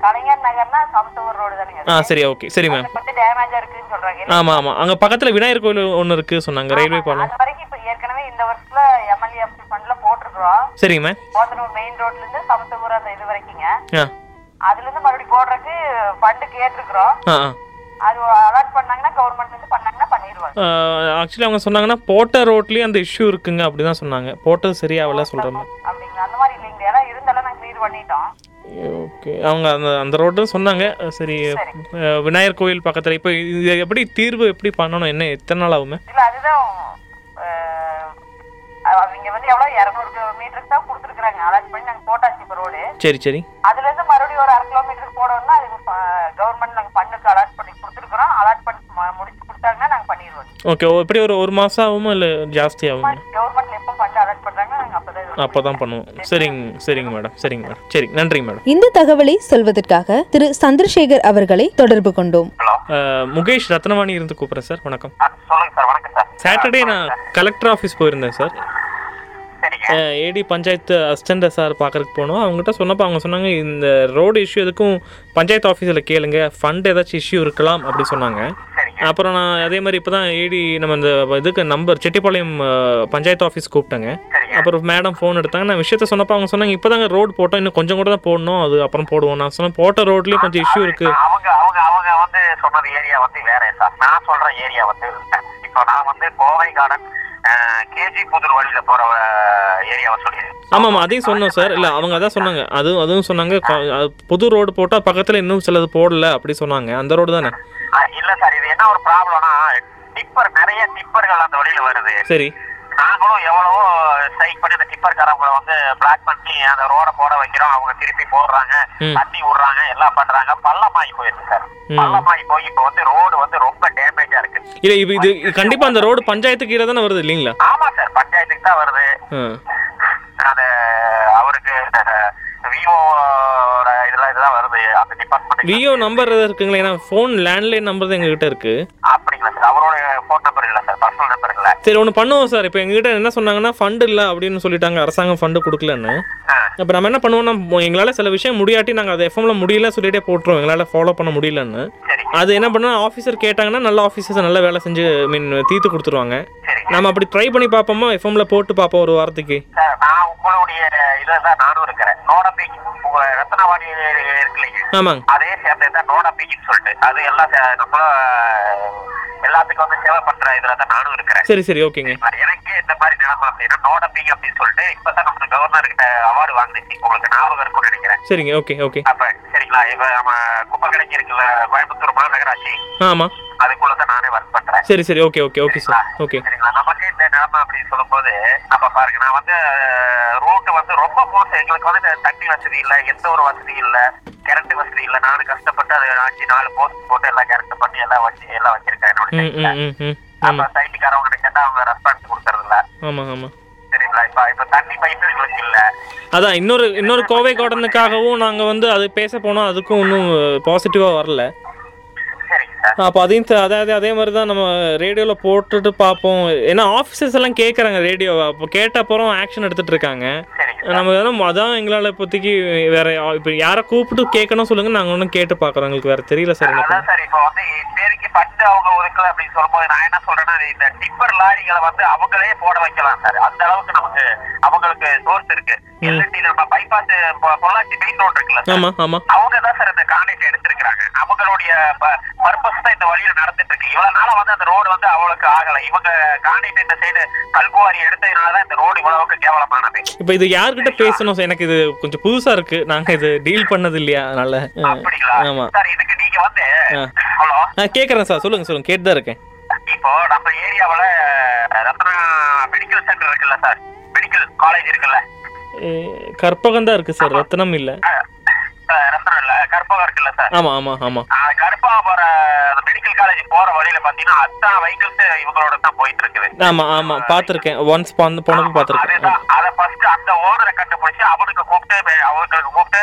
கலைஞர் நகர் போனீங்கன்னா சமத்துவர் ரோடு தானே. ஆ சரி ஓகே சரி மேம். பத்தி டேமேஜா இருக்குன்னு சொல்றாங்க. ஆமா ஆமா அங்க பக்கத்துல விநாயகர் கோயில் ஒன்னு இருக்கு சொன்னாங்க ரயில்வே பாலம். அது வரைக்கும் இப்ப ஏற்கனவே இந்த வருஷத்துல எம்எல்ஏ அப்ளை பண்ணல போட்டுறோம். சரிங்க மேம். போதனூர் மெயின் ரோட்ல இருந்து சமத்துவர் அந்த இது வரைக்கும்ங்க. அதுல இருந்து மறுபடி போடுறதுக்கு ஃபண்ட் கேட்டிருக்கோம். அது அலாட் பண்ணாங்கன்னா கவர்மெண்ட்ல இருந்து பண்ணாங்கன்னா பண்ணிடுவாங்க. एक्चुअली அவங்க சொன்னாங்கன்னா போட்ட ரோட்லயே அந்த இஷ்யூ இருக்குங்க அப்படி தான் சொன்னாங்க. போட்ட சரியாவல சொல்றாங்க. அப்படிங்க அந்த மாதிரி இல்லங்க. ஏனா இருந்தால நான் கிளியர் பண்ணிட்டோம். ஓகே அவங்க அந்த ரோட் சொன்னாங்க. சரி விநாயகர் கோயில் பக்கத்துல இப்போ எப்படி தீர்வு எப்படி பண்ணனும் என்ன எத்தனை நாள் ஆகும்? இல்ல அதுதான் அவங்க வந்து எவ்வளவு 200 மீட்டருக்கு தான் கொடுத்துக்கறாங்க. அலாட் பண்ணி நாங்க போட்டாச்சு இப்போ ரோட். சரி சரி. அதுல இருந்து மறுபடியும் ஒரு 1/2 கிலோமீட்டர் போடணும்னா அது கவர்மெண்ட் நாங்க பண்ணுக்கு அலாட் பண்ணி கொடுத்துக்கறோம். அலாட் பண்ணி முடிச்சு கொடுத்தாங்கன்னா நாங்க பண்ணிடுவோம். ஓகே எப்படி ஒரு மாசம் ஆகும் இல்ல ஜாஸ்தி ஆகும்? கவர்மெண்ட் எப்ப ஃபண்ட் அலாட் பண்றாங்க நாங்க அப்பதான் பண்ணுவோம். சரிங்க சரிங்க மேடம். சரிங்க மேடம். சரி நன்றி மேடம். இந்த தகவலை சொல்வதற்காக திரு சந்திரசேகர் அவர்களை தொடர்பு கொண்டோம். முகேஷ் ரத்னவாணி இருந்து கூப்பிடுறேன் சார். வணக்கம். சொல்லுங்க சார். வணக்கம் சார். சாட்டர்டே நான் கலெக்டர் ஆஃபீஸ் போயிருந்தேன் sir. AD panchayat assistant sir பார்க்கறதுக்கு போனோம். அவங்ககிட்ட சொன்னப்போ அவங்க சொன்னாங்க இந்த ரோடு இஷ்யூ எதுக்கும் பஞ்சாயத்து ஆஃபீஸில் கேளுங்க, ஃபண்ட் ஏதாச்சும் இஷ்யூ இருக்கலாம் அப்படி சொன்னாங்க. அப்புறம் நான் அதே மாதிரி இப்போ தான் ஏடி நம்ம இந்த இதுக்கு நம்பர் செட்டிப்பாளையம் பஞ்சாயத்து ஆஃபீஸ் கூப்பிட்டேங்க. அப்புறம் மேடம் ஃபோன் எடுத்தாங்க. நான் விஷயத்த சொன்னப்போ அவங்க சொன்னாங்க இப்போ தாங்க ரோடு போட்டோம், இன்னும் கொஞ்சம் கூட தான் போடணும், அது அப்புறம் போடுவோம். நான் சொன்னேன் போட்ட ரோட்லேயும் கொஞ்சம் இஷ்யூ இருக்குது. அவங்க வந்து சொன்னது ஏரியா வந்து வேற சார். நான் சொல்கிற ஏரியா வந்து இப்போ நான் வந்து கோவை கார்டன் KG புத்தூர் வழியில போற ஏரியாவை சொல்லிடுறேன். ஆமாம் அதையும் சொன்னோம் சார். இல்லை அவங்க அதான் சொன்னாங்க அதுவும் சொன்னாங்க புது ரோடு போட்டால் பக்கத்தில் இன்னும் சிலது போடல அப்படி சொன்னாங்க. அந்த ரோடு தானே? இல்லை சார் இது என்ன ஒரு ப்ராப்ளம்னா டிப்பர் நிறைய டிப்பர்கள் அந்த வழியில் வருது. சரி நாங்களும் எவ்வளவோ ஸ்ட்ரைக் பண்ணி அந்த டிப்பர்காரங்களை வந்து பிளாக் பண்ணி அந்த ரோடை போட வைக்கிறோம். அவங்க திருப்பி போடுறாங்க, தண்ணி விடுறாங்க, எல்லாம் பண்றாங்க. பள்ளமாகி போயிருக்கு சார். பள்ளமாகி போய் இப்போ வந்து ரோடு வந்து ரொம்ப டேமேஜா இருக்கு. இல்ல இது கண்டிப்பா அந்த ரோடு பஞ்சாயத்துக்கு கீழே தானே வருது இல்லீங்களா? ஆமா சார் பஞ்சாயத்துக்கு தான் வருது. அது அவருக்கு விஓட இதெல்லாம் இதெல்லாம் வருது அந்த டிபார்ட்மெண்ட். விஓ நம்பர் இருக்குங்களா? ஏன்னா போன் லேண்ட்லைன் நம்பர் தான் எங்ககிட்ட இருக்கு. அப்படிங்களா சார்? அவரோட போன் நம்பர் இல்லை சார், பர்சனல் நம்பர் இல்லை. சரி ஒன்று பண்ணுவோம் சார். இப்போ எங்ககிட்ட என்ன சொன்னாங்கன்னா ஃபண்ட் இல்லை அப்படின்னு சொல்லிட்டாங்க, அரசாங்கம் ஃபண்டு கொடுக்கலன்னு. அப்போ நம்ம என்ன பண்ணுவோம்னா எங்களால் சில விஷயம் முடியாட்டி நாங்கள் அதை எஃப்எம்ல முடியல சொல்லிட்டே போட்டுருவோம், எங்களால் ஃபாலோ பண்ண முடியலன்னு. அது என்ன பண்ணா ஆஃபீஸர் கேட்டாங்கன்னா நல்ல ஆஃபீஸர்ஸ் நல்ல வேலை செஞ்சு மீன் தீர்த்து கொடுத்துருவாங்க. நம்ம அப்படி ட்ரை பண்ணி பார்ப்போமா? எஃப்எம்ல போட்டு பார்ப்போம் ஒரு வாரத்துக்கு. நான் உங்களுடைய இதான் நானும் இருக்கிறேன். நோடம்பிக் ரத்னவாணி இருக்குல்லைங்க? ஆமாங்க. அதே சேர்ந்து தான் நோடம்பிக்னு சொல்லிட்டு அது எல்லாம் நம்ம எல்லாத்துக்கும் வந்து சேவை பண்ற இதுல தான் நானும் இருக்கிறேன். சரி சரி ஓகேங்க. எனக்கு இந்த மாதிரி நிலைமை அப்படின்னா நோடம்பிக் அப்படின்னு சொல்லிட்டு இப்பதான் நம்ம கவர்னர் கிட்ட அவார்டு வாங்கிச்சு, உங்களுக்கு ஞாபகம் இருக்கும்னு நினைக்கிறேன். சரிங்க ஓகே ஓகே. அப்ப சரிங்களா இப்ப நம்ம குப்பை கிடங்கி இருக்குல்ல கோயம்புத்தூர் மாநகராட்சி? ஆமா அதுக்குள்ளதான் நானே ஒர்க் பண்றேன். சரி சரி okay okay okay sir okay. சரிங்களா நமக்கு இந்த நிலைமை அப்படின்னு சொல்லும் போது அப்ப பாருங்க நான் வந்து ரூட் வந்து ரொம்ப போச்சு. எங்களுக்கு வந்து தண்ணி வசதி இல்லை, எந்த ஒரு வசதி இல்லை, கரண்ட் வசதி இல்லை. நானும் கஷ்டப்பட்டு அதை 4 போஸ்ட் போட்டு எல்லாம் கரெக்ட் பண்ணி எல்லாம் வச்சு எல்லாம் வச்சிருக்கேன் என்னோட. அப்ப சைட்டுக்காரவங்க கேட்டா அவங்க ரெஸ்பான்ஸ் கொடுக்கறது இல்லை. ஆமா ஆமா சரிங்களா இப்ப தண்ணி பைப்பு எங்களுக்கு இல்லை. அதான் இன்னொரு கோவை கார்டனுக்காகவும் நாங்க வந்து அது பேச போனோம், அதுக்கும் ஒன்றும் பாசிட்டிவா வரல. அப்போ அதையும் அதே மாதிரி தான் நம்ம ரேடியோவில் போட்டுட்டு பார்ப்போம். ஏன்னா ஆஃபீஸர்ஸ் எல்லாம் கேட்குறாங்க ரேடியோவை, அப்போ கேட்டப்புறம் ஆக்ஷன் எடுத்துகிட்டு இருக்காங்க. நம்ம எதுவும் அதான் எங்களால் இப்போதைக்கு வேறு இப்போ யாரை கூப்பிட்டு கேட்கணும் சொல்லுங்கள், நாங்கள் ஒன்றும் கேட்டு பார்க்குறோம். எங்களுக்கு வேறு தெரியல சார். அதான் சார் இப்போ வந்து பேருக்கு பட்டு அவங்க ஒதுக்கல அப்படின்னு சொல்லும்போது நான் என்ன சொல்கிறேன்னா இந்த டிப்பர் லாரிகளை வந்து அவங்களே போட வைக்கலாம் சார். அந்த அளவுக்கு நமக்கு அவங்களுக்கு சோர்ஸ் இருக்குது. எல்என்டி நம்ம பைபாஸ் பொள்ளாச்சி மெயின் ரோடு இருக்குல்ல? ஆமாம் ஆமாம். அவங்க தான் சார் இந்த கான்ட்ராக்ட் எடுத்துருக்கிறாங்க. அவங்களுடைய பர்பஸ் தான் இந்த வழியில நடந்துட்டு இருக்கு. இவ்வளவு நாளா வந்து அந்த ரோடு வந்து அவளுக்கு ஆகல. இவங்க கான்ட்ராக்ட் இந்த சைடு கல்குவாரி எடுத்ததுனாலதான் இந்த ரோடு இவ்வளவுக்கு கேவலமானது. இப்ப இது யார்கிட்ட பேசணும்? எனக்கு இது கொஞ்சம் புதுசா இருக்கு, நாங்க இது டீல் பண்ணது இல்லையா. நல்ல அப்படிங்களா சார்? இதுக்கு நீங்க வந்து ஹலோ கேக்குறேன் சார். சொல்லுங்க சொல்லுங்க கேட்டுதான் இருக்கேன். இப்போ நம்ம ஏரியாவில ரத்னா மெடிக்கல் சென்டர் இருக்குல்ல சார்? மெடிக்கல் காலேஜ் இருக்குல்ல? கற்பகம் தான் இருக்கு சார், ரத்னம் இல்ல. ரத்னம் இல்ல கற்பகம் இருக்குல்ல சார்? ஆமா ஆமா ஆமா. கற்பா போற மெடிக்கல் காலேஜ் போற வழியில பாத்தீங்கன்னா அத்தனை வெஹிக்கிள்ஸ் இவங்களோட தான் போயிட்டு இருக்குது. ஆமா ஆமா பாத்திருக்கேன். ஒன்ஸ் போனது பாத்திருக்கேன். அத ஃபர்ஸ்ட் அந்த ஓனரை கண்டுபிடிச்சு அவனுக்கு கூப்பிட்டு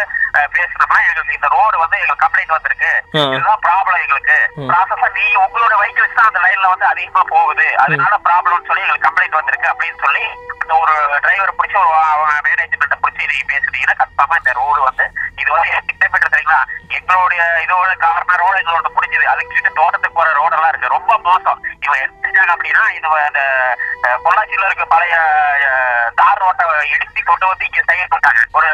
பேசினோம்னா எங்களுக்கு இந்த ரோடு வந்து எங்களுக்கு கம்ப்ளைண்ட் வந்திருக்கு, இதுதான் ப்ராப்ளம் எங்களுக்கு, ப்ராசஸா நீ உங்களோட வெஹிக்கிள்ஸ் தான் அந்த லைன்ல வந்து அதிகமா போகுது, அதனால ப்ராப்ளம்னு சொல்லி எங்களுக்கு கம்ப்ளைண்ட் வந்திருக்கு அப்படின்னு சொல்லி அந்த ஒரு டிரைவர் பிடிச்சி ஒரு மேனேஜ்மெண்ட் பிடிச்சி நீங்க பேசுனீங்கன்னா கன்ஃபார்மா இந்த ரோடு வந்து இது வந்து தெரியுங்களா எங்களுடைய இதோட காரண ரோடு எங்களோட பிடிச்சது, அதுக்கிட்ட தோட்டத்துக்கு போற ரோடெல்லாம் இருக்கு ரொம்ப மோசம். இவன் எடுத்துட்டாங்க அப்படின்னா இது அந்த பொள்ளாச்சியில இருக்க பழைய தார் ரோட்டை இடிச்சு கொண்டு வந்து இங்க சைட் போட்டாங்க ஒரு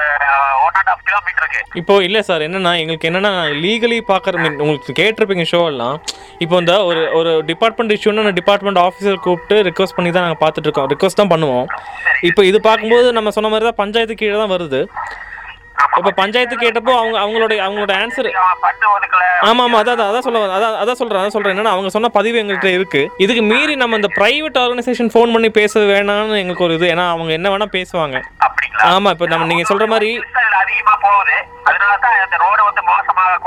1.5 கிலோமீட்டருக்கு. இப்போ இல்ல சார் என்னன்னா எங்களுக்கு என்னன்னா லீகலி பாக்குற உங்களுக்கு கேட்டிருப்பீங்க ஷோ எல்லாம். இப்போ இந்த ஒரு ஒரு டிபார்ட்மெண்ட் இஷ்யூன்னு டிபார்ட்மெண்ட் ஆஃபீஸர் கூப்பிட்டு ரிக்வஸ்ட் பண்ணி தான் நாங்கள் பார்த்துட்டு இருக்கோம், ரிக்வஸ்ட் தான் பண்ணுவோம். இப்போ இது பார்க்கும்போது நம்ம சொன்ன மாதிரி தான் பஞ்சாயத்து கீழே தான் வருது. இப்ப பஞ்சாயத்து கேட்டப்போ அவங்க அவங்களோட அவங்களோட ஆன்சர் ஆமா ஆமா அதான் அதான் சொல்ல அதான் சொல்றேன் என்னன்னா அவங்க சொன்ன பதிவு எங்கள்கிட்ட இருக்கு. இதுக்கு மீறி நம்ம இந்த பிரைவேட் ஆர்கனைசேஷன் ஃபோன் பண்ணி பேச வேணாம்னு எங்களுக்கு ஒரு இது, ஏன்னா அவங்க என்ன வேணா பேசுவாங்க. ஆமா இப்ப நம்ம நீங்க சொல்ற மாதிரி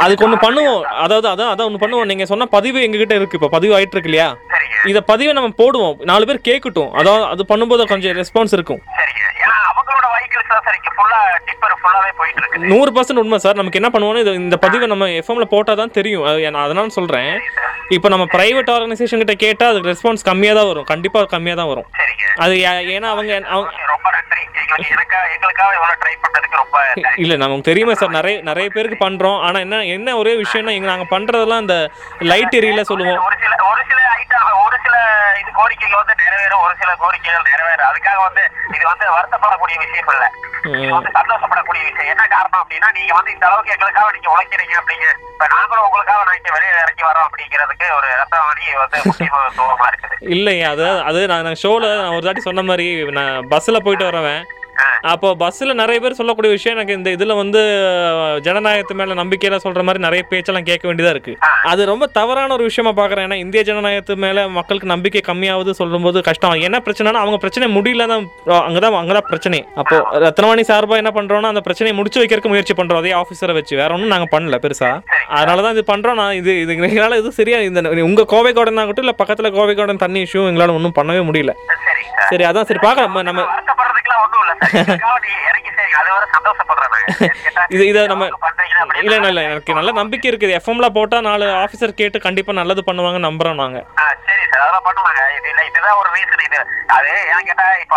அதுக்கு ஒண்ணு பண்ணுவோம், அதாவது அதான் அதான் ஒண்ணு பண்ணுவோம். நீங்க சொன்ன பதிவு எங்ககிட்ட இருக்கு, இப்ப பதிவு ஆயிட்டு இருக்கு இல்லையா, இத பதிவை நம்ம போடுவோம், 4 பேர் கேட்கட்டும், அதாவது அது பண்ணும்போது கொஞ்சம் ரெஸ்பான்ஸ் இருக்கும். 100% உண்மை சார். நமக்கு என்ன பண்ணுவோம், இந்த பதிவை நம்ம எஃப்எம்ல போட்டாதான் தெரியும், அதனால சொல்றேன். இப்போ நம்ம பிரைவேட் ஆர்கனைசேஷன் கிட்ட கேட்டா அதுக்கு ரெஸ்பான்ஸ் கம்மியா தான் வரும், கண்டிப்பா கம்மியா தான் வரும். அது ஏன்னா அவங்க இல்ல நமக்கு தெரியுமா சார், நிறைய பேருக்கு பண்றோம். ஆனா என்ன என்ன ஒரே விஷயம்னா இங்க நாங்க பண்றதெல்லாம் இந்த லைட் ஏரியல சொல்லுவோம், இது கோரிக்கைகள் வந்து நிறைவேறும், ஒரு சில கோரிக்கைகள் நிறைவேறும். அதுக்காக வந்து இது வந்து வருத்தப்படக்கூடிய விஷயம் இல்ல, இது வந்து சந்தோஷப்படக்கூடிய விஷயம். என்ன காரணம் அப்படின்னா நீங்க வந்து இந்த அளவுக்கு எங்களுக்காக நீங்க உழைக்கிறீங்க அப்படிங்க, இப்ப நாங்களும் உங்களுக்காக நான் வெளியே இறங்கி வரோம் அப்படிங்கிறதுக்கு ஒரு ரத்தவாணி வந்து முக்கியத்துவமா இருக்குது இல்லையா. அது நான் ஷோல ஒரு தாட்டி சொன்ன மாதிரி நான் பஸ்ல போயிட்டு வரவேன், அப்போ பஸ்ல நிறைய பேர் சொல்லக்கூடிய விஷயம் எனக்கு இந்த இதுல வந்து ஜனநாயகத்து மேல நம்பிக்கையில சொல்ற மாதிரி நிறைய பேச்செல்லாம் கேட்க வேண்டியதா இருக்கு. அது ரொம்ப தவறான ஒரு விஷயமா பாக்குறேன். ஏன்னா இந்திய ஜனநாயகத்து மேல மக்களுக்கு நம்பிக்கை கம்மியாவது சொல்லும் போது கஷ்டம். என்ன பிரச்சனைனா அவங்க பிரச்சனை முடியலதான், அங்கதான் பிரச்சனை. அப்போ ரத்னவாணி சார்பா என்ன பண்றோம்னா அந்த பிரச்சனையை முடிச்சு வைக்கிறதுக்கு முயற்சி பண்றோம், அதே ஆபீசரை வச்சு. வேற ஒன்றும் நாங்க பண்ணல பெருசா, அதனாலதான் இது பண்றோம். நான் இதனால இது சரியா இந்த உங்க கோவை கார்டன் ஆகட்டும் இல்ல பக்கத்துல கோவை கார்டன் தண்ணி இஷ்யூ எங்களால ஒன்றும் பண்ணவே முடியல. சரி அதான் சரி பாக்கலாம் நம்ம நல்ல நம்பிக்கை இருக்குது. எஃப்எம்ல போட்டா 4 ஆபீசர் கேட்டு கண்டிப்பா நல்லது பண்ணுவாங்க நம்புறோம் நாங்க. சரி சார் அதெல்லாம் பண்ணுவாங்க, இதுதான் ஒரு ரீசன். இது அது ஏன்னா கேட்டா இப்ப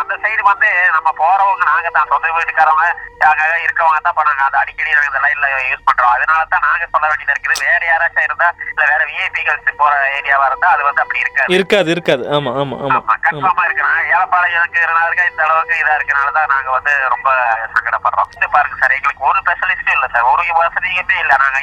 அந்த சைடு வந்து நம்ம போறவங்க நாங்க தான், சொந்த வீட்டுக்காரவங்க இருக்கவங்க தான் பண்ணாங்க, அது அடிக்கடி நாங்க இந்த லைன்ல யூஸ் பண்றோம். அதனாலதான் நாங்க சொல்ல வேண்டியது இருக்குது. வேற யாராச்சும் இருந்தா இல்ல வேற விஐபிகள் போற ஏரியாவா இருந்தா அது வந்து அப்படி இருக்காது. ஆமா ஆமா ஆமா கன்ஃபார்மா இருக்கா ஏலப்பாளையத்துக்கு இருக்கா இந்த அளவுக்கு இதா இருக்கனாலதான் நாங்க வந்து ரொம்ப சங்கடப்படுறோம். இது பாருங்க சார், எங்களுக்கு ஒரு ஸ்பெஷலிஸ்டும் இல்ல சார், ஒரு வசதியுமே இல்ல. நாங்க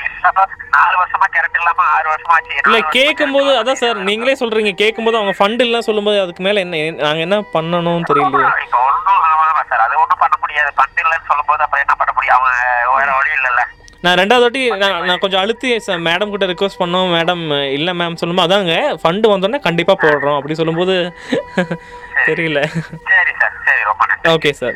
4 வருஷமா கரண்ட் இல்லாம 6 வருஷமா ஆச்சு. இல்ல கேட்கும் போது அதான் சார் நீங்களே சொல்றீங்க, கேட்கும் போது அவங்க ஃபண்ட் இல்லன்னு சொல்லும் போது அதுக்கு மேல என்ன நாங்க என்ன பண்ணணும்னு தெரியல. இப்ப ஒன்னும் ஆமா சார், அது ஒன்னும் பண்ண முடியாது. ஃபண்ட் இல்லன்னு சொல்லும் போது அப்புறம் என்ன பண்ண முடியும், அவங்க வேற வழி இல்லல்ல. நான் 2வது வாட்டி நான் கொஞ்சம் அழுத்தி மேடம் கிட்ட ரிக்வஸ்ட் பண்ணோம், மேடம் இல்லை மேம் சொல்லும்போது அதாங்க ஃபண்டு வந்தோடனே கண்டிப்பாக போடுறோம் அப்படி சொல்லும்போது தெரியல. ஓகே சார்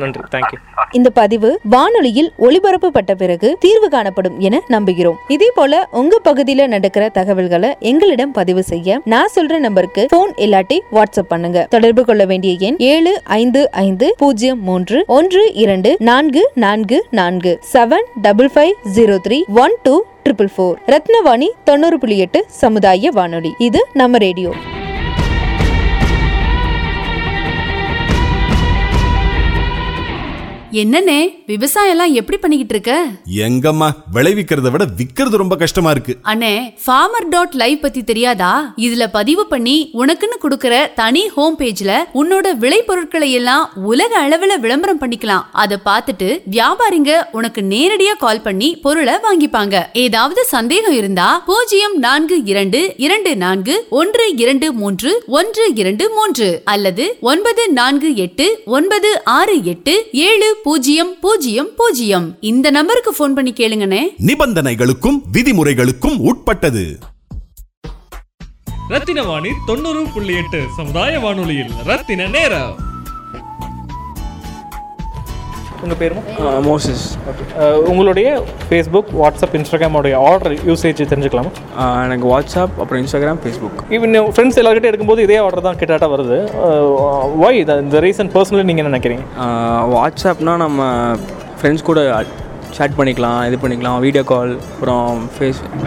நன்றி, தேங்க்யூ. இந்த பதிவு வானொலியில் ஒளிபரப்பப்பட்ட பிறகு தீர்வு காணப்படும் என நம்புகிறோம். இதே போல உங்க பகுதியில நடக்கிற தகவல்களை எங்களிடம் பதிவு செய்ய நான் சொல்ற நம்பருக்கு போன் இல்லாட்டி வாட்ஸ்அப் பண்ணுங்க. தொடர்பு கொள்ள வேண்டிய எண் 7550312444 7550312444. ரத்னவாணி 90.8 சமுதாய வானொலி, இது நம்ம ரேடியோ. என்னன்னே விவசாயம் எல்லாம் எப்படி பண்ணிக்கிட்டு இருக்க? எங்கம்மா விளைவிக்கிறத விட விக்கிறது ரொம்ப கஷ்டமா இருக்கு அண்ணே. farmer.live பத்தி தெரியாதா? இதுல பதிவு பண்ணி உனக்குன்னு கொடுக்கற தனி ஹோம் பேஜ்ல உன்னோட விளைபொருட்களை எல்லாம் உலக அளவுல விளம்பரம் பண்ணிக்கலாம். அத பார்த்துட்டு வியாபாரிங்க உனக்கு நேரடியா கால் பண்ணி பொருளை வாங்கிப்பாங்க. ஏதாவது சந்தேகம் இருந்தா 04224123123 அல்லது 9489687000. இந்த நம்பருக்கு போன் பண்ணி கேளுங்கனே. நிபந்தனைகளுக்கும் விதிமுறைகளுக்கும் உட்பட்டது. ரத்தினவாணி 90.8 சமுதாய வானொலியில் ரத்தின நேரா. உங்கள் பேரும் மோசஸ். ஓகே, உங்களுடைய ஃபேஸ்புக், வாட்ஸ்அப், இன்ஸ்டாகிராமோடைய ஆர்டர் யூசேஜ் தெரிஞ்சுக்கலாமா? எனக்கு வாட்ஸ்அப், அப்புறம் இன்ஸ்டாகிராம், ஃபேஸ்புக். இவன் ஃப்ரெண்ட்ஸ் எல்லாருக்கிட்டே எடுக்கும்போது இதே ஆர்டர் தான் கிட்டத்தட்ட வருது. ஒய் இந்த ரீசன் பர்சனலி நீங்கள் என்ன நினைக்கிறீங்க? வாட்ஸ்அப்னால் நம்ம ஃப்ரெண்ட்ஸ் கூட சேட் பண்ணிக்கலாம், இது பண்ணிக்கலாம், வீடியோ கால், அப்புறம்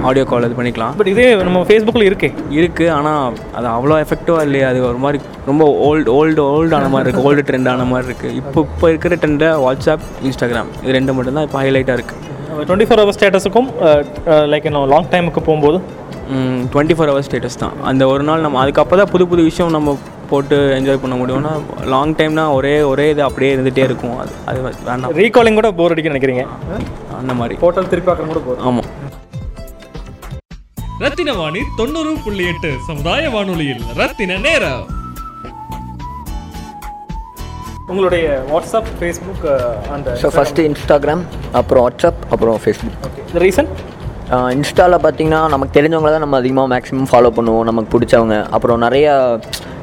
ஆடியோ கால் இது பண்ணிக்கலாம். பட் இதே நம்ம ஃபேஸ்புக்கில் இருக்குது ஆனால் அது அவ்வளோ எஃபெக்டிவாக இல்லையா? அது ஒரு மாதிரி ரொம்ப ஓல்டான மாதிரி இருக்குது, ஓல்டு ட்ரெண்டான மாதிரி இருக்குது. இப்போ இருக்கிற ட்ரெண்டில் வாட்ஸ்அப், இன்ஸ்டாகிராம் இது ரெண்டு மட்டும்தான் இப்போ ஹைலைட்டாக இருக்குது. 24 hours ஸ்டேட்டஸுக்கும் லைக் இன்னும் லாங் டைமுக்கு போகும்போது 24 hours ஸ்டேட்டஸ் தான். அந்த ஒரு நாள் நம்ம அதுக்கப்புறம் தான் புது புது விஷயம் நம்ம போட்டு என்ஜாய் பண்ண முடியும்னா, லாங் டைம்னா ஒரே இது அப்படியே இருந்துகிட்டே இருக்கும். அது வேண்டாம். ரீகாலிங் கூட போர் அடிக்க நினைக்கிறீங்க? அந்த மாதிரி போட்டோ திருப்பி பார்க்குறது கூட போதும். ஆமாம். ரத்தினவாணி 90.8 சமுதாய வானொலியில் ரத்தின நேரா. உங்களுடைய வாட்ஸ்அப், ஃபேஸ்புக் அந்த ஸோ ஃபஸ்ட்டு இன்ஸ்டாகிராம், அப்புறம் வாட்ஸ்அப், அப்புறம் ஃபேஸ்புக். ஓகே, இந்த ரீசன் இன்ஸ்டாவில் பார்த்திங்கன்னா நமக்கு தெரிஞ்சவங்கள தான் நம்ம அதிகமாக மேக்ஸிமம் ஃபாலோ பண்ணுவோம், நமக்கு பிடிச்சவங்க. அப்புறம் நிறையா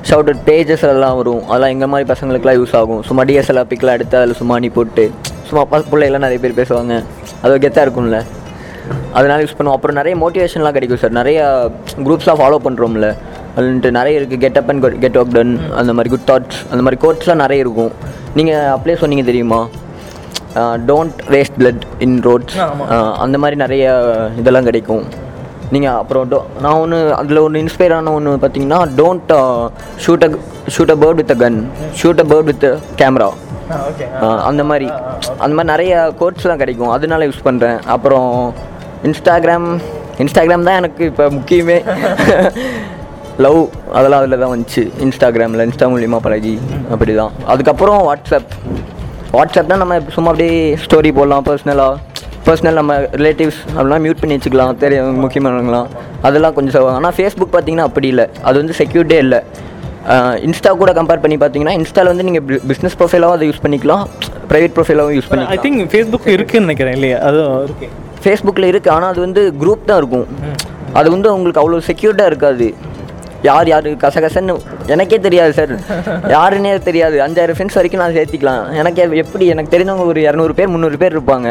ஷவுட்டட் பேஜஸ் எல்லாம் வரும், அதெல்லாம் எங்கள் மாதிரி பசங்களுக்குலாம் யூஸ் ஆகும். சும்மா டிஎஸ்எல்ஆர் பிக்கெலாம் எடுத்து அதில் சும்மா அணி போட்டு சும்மா பிள்ளைகள்லாம் நிறைய பேர் பேசுவாங்க, அது கெத்தாக இருக்கும்ல, அதனால யூஸ் பண்ணுவோம். அப்புறம் நிறைய மோட்டிவேஷன்லாம் கிடைக்கும் சார், நிறையா குரூப்ஸ்லாம் ஃபாலோ பண்ணுறோம்ல, அதுன்ட்டு நிறைய இருக்குது. Get up and get work done, அந்த மாதிரி குட் தாட்ஸ், அந்த மாதிரி கோட்ஸ்லாம் நிறைய இருக்கும். நீங்கள் அப்படியே சொன்னீங்க தெரியுமா, don't waste blood in roads, அந்த மாதிரி நிறைய இதெல்லாம் கிடைக்கும். நீங்கள் அப்புறம் நான் ஒன்று அதில் ஒன்று இன்ஸ்பயரான ஒன்று பார்த்தீங்கன்னா, don't shoot a bird with a gun, shoot a bird with camera, அந்த மாதிரி நிறைய கோட்ஸ்லாம் கிடைக்கும், அதனால யூஸ் பண்ணுறேன். அப்புறம் இன்ஸ்டாகிராம் தான் எனக்கு இப்போ முக்கியமே. லவ் அதெல்லாம் அதில் தான் வந்துச்சு, இன்ஸ்டா மூலியமாக பழகி அப்படி தான். அதுக்கப்புறம் வாட்ஸ்அப் தான் நம்ம சும்மா அப்படியே ஸ்டோரி போடலாம், பர்சனல் நம்ம ரிலேட்டிவ்ஸ் அப்படிலாம் மியூட் பண்ணி வச்சுக்கலாம், தெரியும் முக்கியமானவங்களாம், அதெல்லாம் கொஞ்சம் சொல்லுவாங்க. ஆனால் ஃபேஸ்புக் பார்த்திங்கன்னா அப்படி இல்லை, அது வந்து செக்யூர்டே இல்லை. இன்ஸ்டா கூட கம்பேர் பண்ணி பார்த்தீங்கன்னா இன்ஸ்டாவில் வந்து நீங்கள் பிஸ்னஸ் ப்ரொஃபைலாகவும் அதை யூஸ் பண்ணிக்கலாம், ப்ரைவேட் ப்ரொஃபைலாகவும் யூஸ் பண்ணிக்கலாம். ஐ திங்க் ஃபேஸ்புக் இருக்குன்னு நினைக்கிறேன் இல்லையா? அதுவும் இருக்குது, ஃபேஸ்புக்கில் இருக்குது. ஆனால் அது வந்து குரூப் தான் இருக்கும், அது வந்து உங்களுக்கு அவ்வளோ செக்யூர்டாக இருக்காது. யார் கசகசன்னு எனக்கே தெரியாது சார், யாருன்னே தெரியாது. 5000 ஃப்ரெண்ட்ஸ் வரைக்கும் நான் சேர்த்திக்கலாம். எனக்கு தெரிஞ்சவங்க ஒரு 200 பேர் 300 பேர் இருப்பாங்க,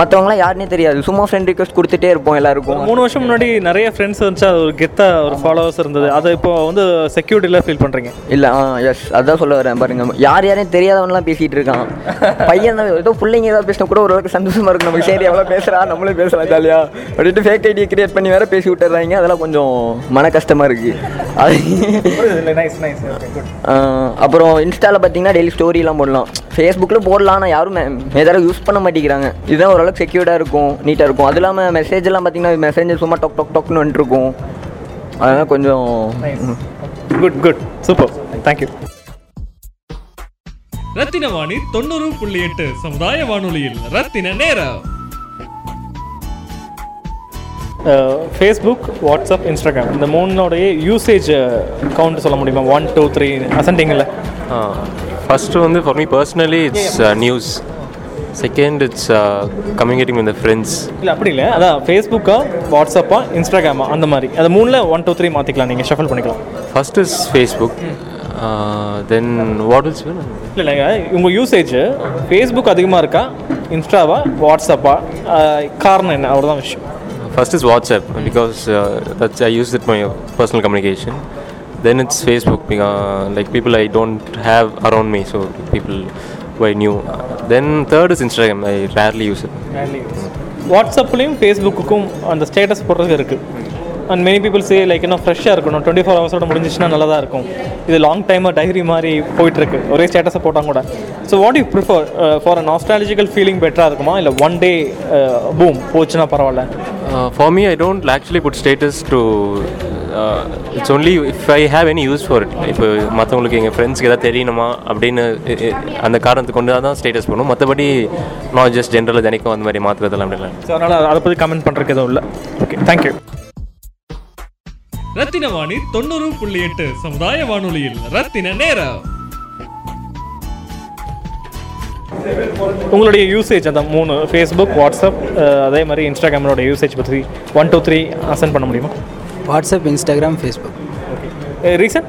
மற்றவங்களாம் யாருன்னே தெரியாது. சும்மா ஃப்ரெண்ட் ரிக்வஸ்ட் கொடுத்துட்டே இருப்போம் எல்லாருக்கும். 3 வருஷம் முன்னாடி நிறைய ஃப்ரெண்ட்ஸ் வந்துச்சு, அது ஒரு கெத்தாக ஒரு ஃபாலோவர்ஸ் இருந்தது. அதை இப்போ வந்து செக்யூரிட்டிலாம் ஃபீல் பண்ணுறீங்க இல்லை? எஸ், அதான் சொல்ல வரேன். பாருங்கள், யாரையும் தெரியாதவன்லாம் பேசிகிட்டு இருக்கான் பையன். ஏதோ பிள்ளைங்க ஏதாவது பேசினா கூட ஓரளவுக்கு சந்தோஷமாக இருக்கும் நமக்கு, சரி எவ்வளோ பேசுகிறா, நம்மளே பேசலாம் ஜாலியாக அப்படின்ட்டு ஃபேக் ஐடியை கிரியேட் பண்ணி வேறு பேசி விட்டுறாங்க. அதெல்லாம் கொஞ்சம் மன கஷ்டமாக இருக்குது. அப்புறம் இன்ஸ்டாவில் பார்த்தீங்கன்னா டெய்லி ஸ்டோரிலாம் போடலாம், ஃபேஸ்புக்கில் போடலாம். ஆனால் யாரும் எதாவது யூஸ் பண்ண மாட்டேங்கிறாங்க. இதுதான் ஓரளவுக்கு செக்யூர்டாக இருக்கும், நீட்டாக இருக்கும். அது இல்லாமல் மெசேஜெலாம் பார்த்தீங்கன்னா மெசேஜ் சும்மா டொக் டொக் டொக்னு வந்துட்டுருக்கும். அதெல்லாம் கொஞ்சம் குட் சூப்பர். தேங்க்யூ. ரத்தினவாணி 90.8 சமுதாய வானொலியில் ரத்தின நேரா. ஃபேஸ்புக், வாட்ஸ்அப், இன்ஸ்டாகிராம் இந்த மூணுடைய யூசேஜ் கவுண்ட் சொல்ல முடியுமா? 1, 2, 3 அசன்டிங்கில். ஃபஸ்ட்டு வந்து for me personally it's news, second it's communicating with friends. இல்லை அப்படி இல்லை, அதான் ஃபேஸ்புக்கா, வாட்ஸ்அப்பா, இன்ஸ்டாகிராமா அந்த மாதிரி அந்த மூணில் 1, 2, 3 மாற்றிக்கலாம், நீங்கள் ஷஃபல் பண்ணிக்கலாம். First is Facebook, then what is இல்லை இல்லைங்க உங்கள் யூசேஜ் ஃபேஸ்புக் அதிகமாக இருக்கா, இன்ஸ்டாவா, வாட்ஸ்அப்பா? காரணம் என்ன? அவ்வளோதான் விஷயம். First is WhatsApp because that's I use it for my personal communication. Then it's Facebook because like people I don't have around me, so people who I knew. Then third is Instagram. I rarely use it. WhatsApp லையும் Facebookக்கும் அந்த ஸ்டேட்டஸ் போடுறது இருக்குது. And many people say like you know ஃப்ரெஷ்ஷாக இருக்கணும், 24 hours முடிஞ்சிச்சுன்னா நல்லா தான் இருக்கும். இது லாங் டைமாக டைரி மாதிரி போயிட்டுருக்கு, ஒரே ஸ்டேட்டஸை போட்டால் கூட. So what you prefer for a nostalgical feeling பெட்டராக இருக்குமா இல்லை ஒன் டே பூம் போச்சுன்னா பரவாயில்ல? For me I don't actually put status to it's only if I have any use for it. இப்போ மற்றவங்களுக்கு எங்கள் ஃப்ரெண்ட்ஸுக்கு எதாவது தெரியணுமா அப்படின்னு அந்த காரணத்துக்கு கொண்டு தான் ஸ்டேட்டஸ் பண்ணும். மற்றபடி நான் ஜஸ்ட் ஜென்ரலாக தினைக்கும் அந்த மாதிரி மாற்றுறதெல்லாம் அப்படிலாம். ஸோ அதனால் அதை பற்றி கமெண்ட் பண்ணுறதுக்கு எதுவும் இல்லை. Okay, thank you. ரத்தினவாணி 90.8 சமுதாய வானொலியில் ரத்தின நேரா. உங்களுடைய யூசேஜ் அந்த மூணு ஃபேஸ்புக், வாட்ஸ்அப், அதே மாதிரி இன்ஸ்டாகிராமோட யூசேஜ் பற்றி 1, 2, 3 அசன் பண்ண முடியுமா? WhatsApp, Instagram, Facebook. Reason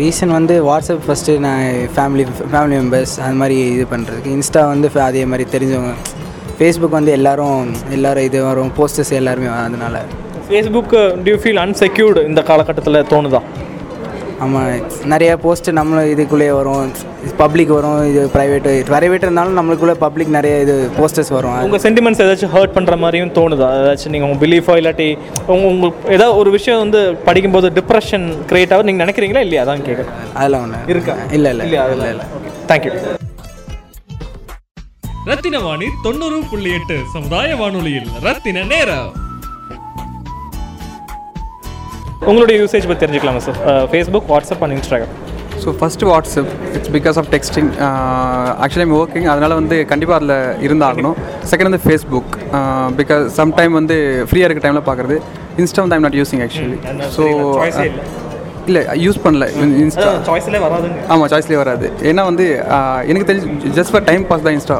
reason வந்து வாட்ஸ்அப் ஃபஸ்ட்டு நான் ஃபேமிலி மெம்பர்ஸ் அது மாதிரி இது பண்ணுறதுக்கு, இன்ஸ்டா வந்து அதே மாதிரி தெரிஞ்சவங்க, ஃபேஸ்புக் வந்து எல்லோரும் இது வரும் போஸ்டர்ஸ் எல்லாருமே. அதனால் ஃபேஸ்புக்கு டியூ ஃபீல் அன்செக்யூர்டு இந்த காலகட்டத்தில் தோணுதா? ஆமாம், நிறையா போஸ்ட்டு நம்மளும் இதுக்குள்ளேயே வரும், பப்ளிக் வரும், இது ப்ரைவேட் இருந்தாலும் நம்மளுக்குள்ளே பப்ளிக் நிறைய இது போஸ்டர்ஸ் வரும். உங்கள் சென்டிமெண்ட்ஸ் ஏதாச்சும் ஹர்ட் பண்ணுற மாதிரியும் தோணுதா? ஏதாச்சும் நீங்கள் உங்கள் பிலீஃபோ இல்லாட்டி உங்களுக்கு ஏதாவது ஒரு விஷயம் வந்து படிக்கும்போது டிப்ரெஷன் க்ரியேட் ஆகும் நீங்கள் நினைக்கிறீங்களா இல்லையா? அதான் கேட்குறேன். அதெல்லாம் ஒன்று இருக்கா? இல்லை. தேங்க்யூ. ரத்தினவாணி 90.8 சமுதாய வானொலியில் ரத்தின நேரா. உங்களுடைய யூசேஜ் பற்றி தெரிஞ்சுக்கலாமா sir? Facebook, WhatsApp and Instagram. So first WhatsApp, it's because of texting, actually I'm working, அதனால் வந்து கண்டிப்பாக அதில் இருந்தாகணும். செகண்ட் வந்து ஃபேஸ்புக், பிகாஸ் சம்டைம் வந்து ஃப்ரீயாக இருக்க டைமில் பார்க்குறது. இன்ஸ்டா வந்து I'm not using actually. So இல்லை, யூஸ் பண்ணல இன்ஸ்டா. சாய்ஸ்லேயே வராது. ஆமாம், சாய்ஸ்லேயே வராது. ஏன்னா வந்து எனக்கு தெரிஞ்சு ஜஸ்ட் ஃபார் டைம் பாஸ் தான் Insta.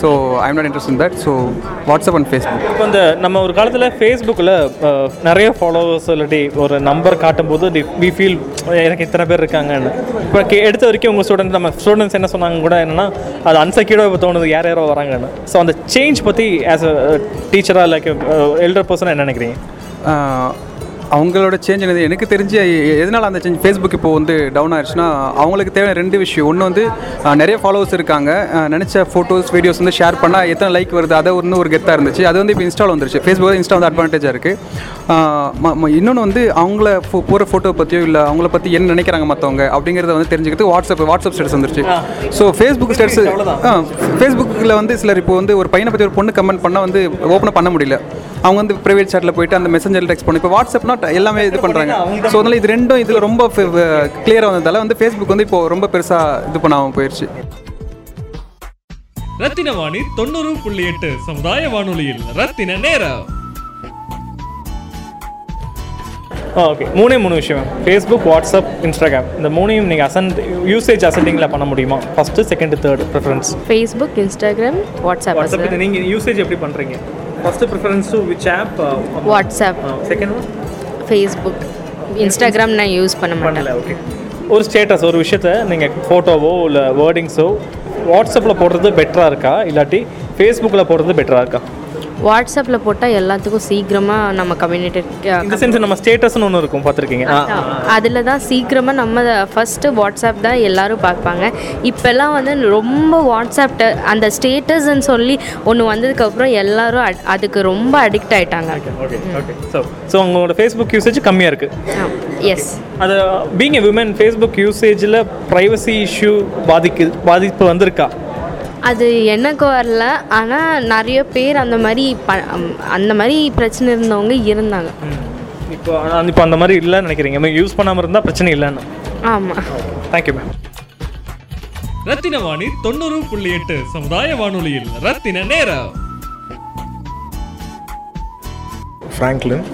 So I'm not interest in that. So WhatsApp and Facebook. இப்போ இந்த நம்ம ஒரு காலத்தில் ஃபேஸ்புக்கில் நிறைய ஃபாலோவர்ஸ் இல்லாட்டி ஒரு நம்பர் காட்டும் போது வி ஃபீல் எனக்கு இத்தனை பேர் இருக்காங்கன்னு. இப்போ எடுத்த வரைக்கும் உங்கள் ஸ்டூடெண்ட், நம்ம ஸ்டூடெண்ட்ஸ் என்ன சொன்னாங்க கூட என்னென்னா அது அன்செக்யூர்டாக இப்போ தோணுது யாரோ வராங்கன்னு. ஸோ அந்த சேஞ்ச் பற்றி ஆஸ் அ டீச்சராக லைக் எல்டர் பர்சனாக என்ன நினைக்கிறீங்க? அவங்களோட சேஞ்ச் என்னது எனக்கு தெரிஞ்சு எதனால் அந்த சேஞ்ச் ஃபேஸ்புக் இப்போ வந்து டவுன் ஆயிடுச்சுன்னா, அவங்களுக்கு தேவையான ரெண்டு விஷயம். ஒன்று வந்து நிறைய ஃபாலோவர்ஸ் இருக்காங்க, நினச்ச ஃபோட்டோஸ் வீடியோஸ் வந்து ஷேர் பண்ணால் எத்தனை லைக் வருது, அதை ஒன்று ஒரு கெத்தாக இருந்துச்சு. அது வந்து இப்போ இன்ஸ்டாவில் வந்துருச்சு. ஃபேஸ்புக்கில் இன்ஸ்டா வந்து அட்வான்டேஜாக இருக்குது. இன்னொன்று வந்து அவங்கள போகிற ஃபோட்டோ பற்றியோ இல்லை அவங்கள பற்றி என்ன நினைக்கிறாங்க மற்றவங்க அப்படிங்கிறத வந்து தெரிஞ்சுக்கிறது வாட்ஸ்அப் ஸ்டேட்டஸ் வந்துருச்சு. ஸோ ஃபேஸ்புக் ஸ்டேட்டஸ் ஃபேஸ்புக்கில் வந்து சிலர் இப்போ வந்து ஒரு பையனை பற்றி ஒரு பொண்ணு கமெண்ட் பண்ணால் வந்து ஓப்பனாக பண்ண முடியல, அவங்க வந்து ப்ரைவேட் சேட்டில் போய்ட்டு அந்த மெசஞ்சரில் டெக்ஸ்ட் பண்ணி. இப்போ வாட்ஸ்அப்னா எல்லாமே இது பண்ணுறாங்க. ஸோ அதனால் இது ரெண்டும் இதில் ரொம்ப கிளியராக வந்ததால் வந்து ஃபேஸ்புக் வந்து இப்போ ரொம்ப பெருசாக இது பண்ணாமல் போயிடுச்சு. ரத்தினவாணி 90.8 சமுதாய வானொலியில் ரத்தின நேரா. ஓகே, மூணு விஷயம், ஃபேஸ்புக், வாட்ஸ்அப், இன்ஸ்டாகிராம், இந்த மூணையும் நீங்கள் யூசேஜ் அசெண்டிங்கில் பண்ண முடியுமா? First, second, third preference. Facebook, Instagram, WhatsApp. நீங்கள் யூசேஜ் எப்படி பண்ணுறீங்க? First preference to which app? WhatsApp. Second one? Facebook. Instagram நான் யூஸ் பண்ண மாட்டேன். Okay. ஒரு ஸ்டேட்டஸ், ஒரு விஷயத்தை நீங்கள் ஃபோட்டோவோ இல்லை வேர்டிங்ஸோ வாட்ஸ்அப்பில் போடுறது பெட்டராக இருக்கா இல்லாட்டி ஃபேஸ்புக்கில் போடுறது பெட்டராக இருக்கா? வாட்ஸ்அப்பில் போட்டால் எல்லாத்துக்கும் சீக்கிரமாக நம்ம கம்யூனிகேட், இந்த சென்ஸ் நம்ம ஸ்டேட்டஸ்னு ஒன்று இருக்கும், பார்த்துருக்கீங்க, அதில் தான் சீக்கிரமாக நம்ம ஃபஸ்ட்டு வாட்ஸ்அப் தான் எல்லோரும் பார்ப்பாங்க. இப்போல்லாம் வந்து ரொம்ப வாட்ஸ்அப்ட அந்த ஸ்டேட்டஸ்ன்னு சொல்லி ஒன்று வந்ததுக்கப்புறம் எல்லோரும் அதுக்கு ரொம்ப அடிக்ட் ஆகிட்டாங்க. ஸோ உங்களோட ஃபேஸ்புக் யூசேஜ் கம்மியாக இருக்குது. எஸ், அது பீங் எ விமன் ஃபேஸ்புக் யூசேஜில் ப்ரைவசி இஷ்யூ பாதிப்பு வந்திருக்கா? அது எனக்கு வரல, ஆனால் நிறைய பேர் அந்த மாதிரி பிரச்சனை இருந்தவங்க இருந்தாங்க. இப்போ அந்த மாதிரி இல்லைன்னு நினைக்கிறீங்க, யூஸ் பண்ணாமல் இருந்தால் பிரச்சனை இல்லைன்னு? ஆமாம். Thank you ma'am. ரத்தினவாணி 90.8 சமுதாய வானொலியில் ரத்தின நேரா. ஃப்ராங்க்லின்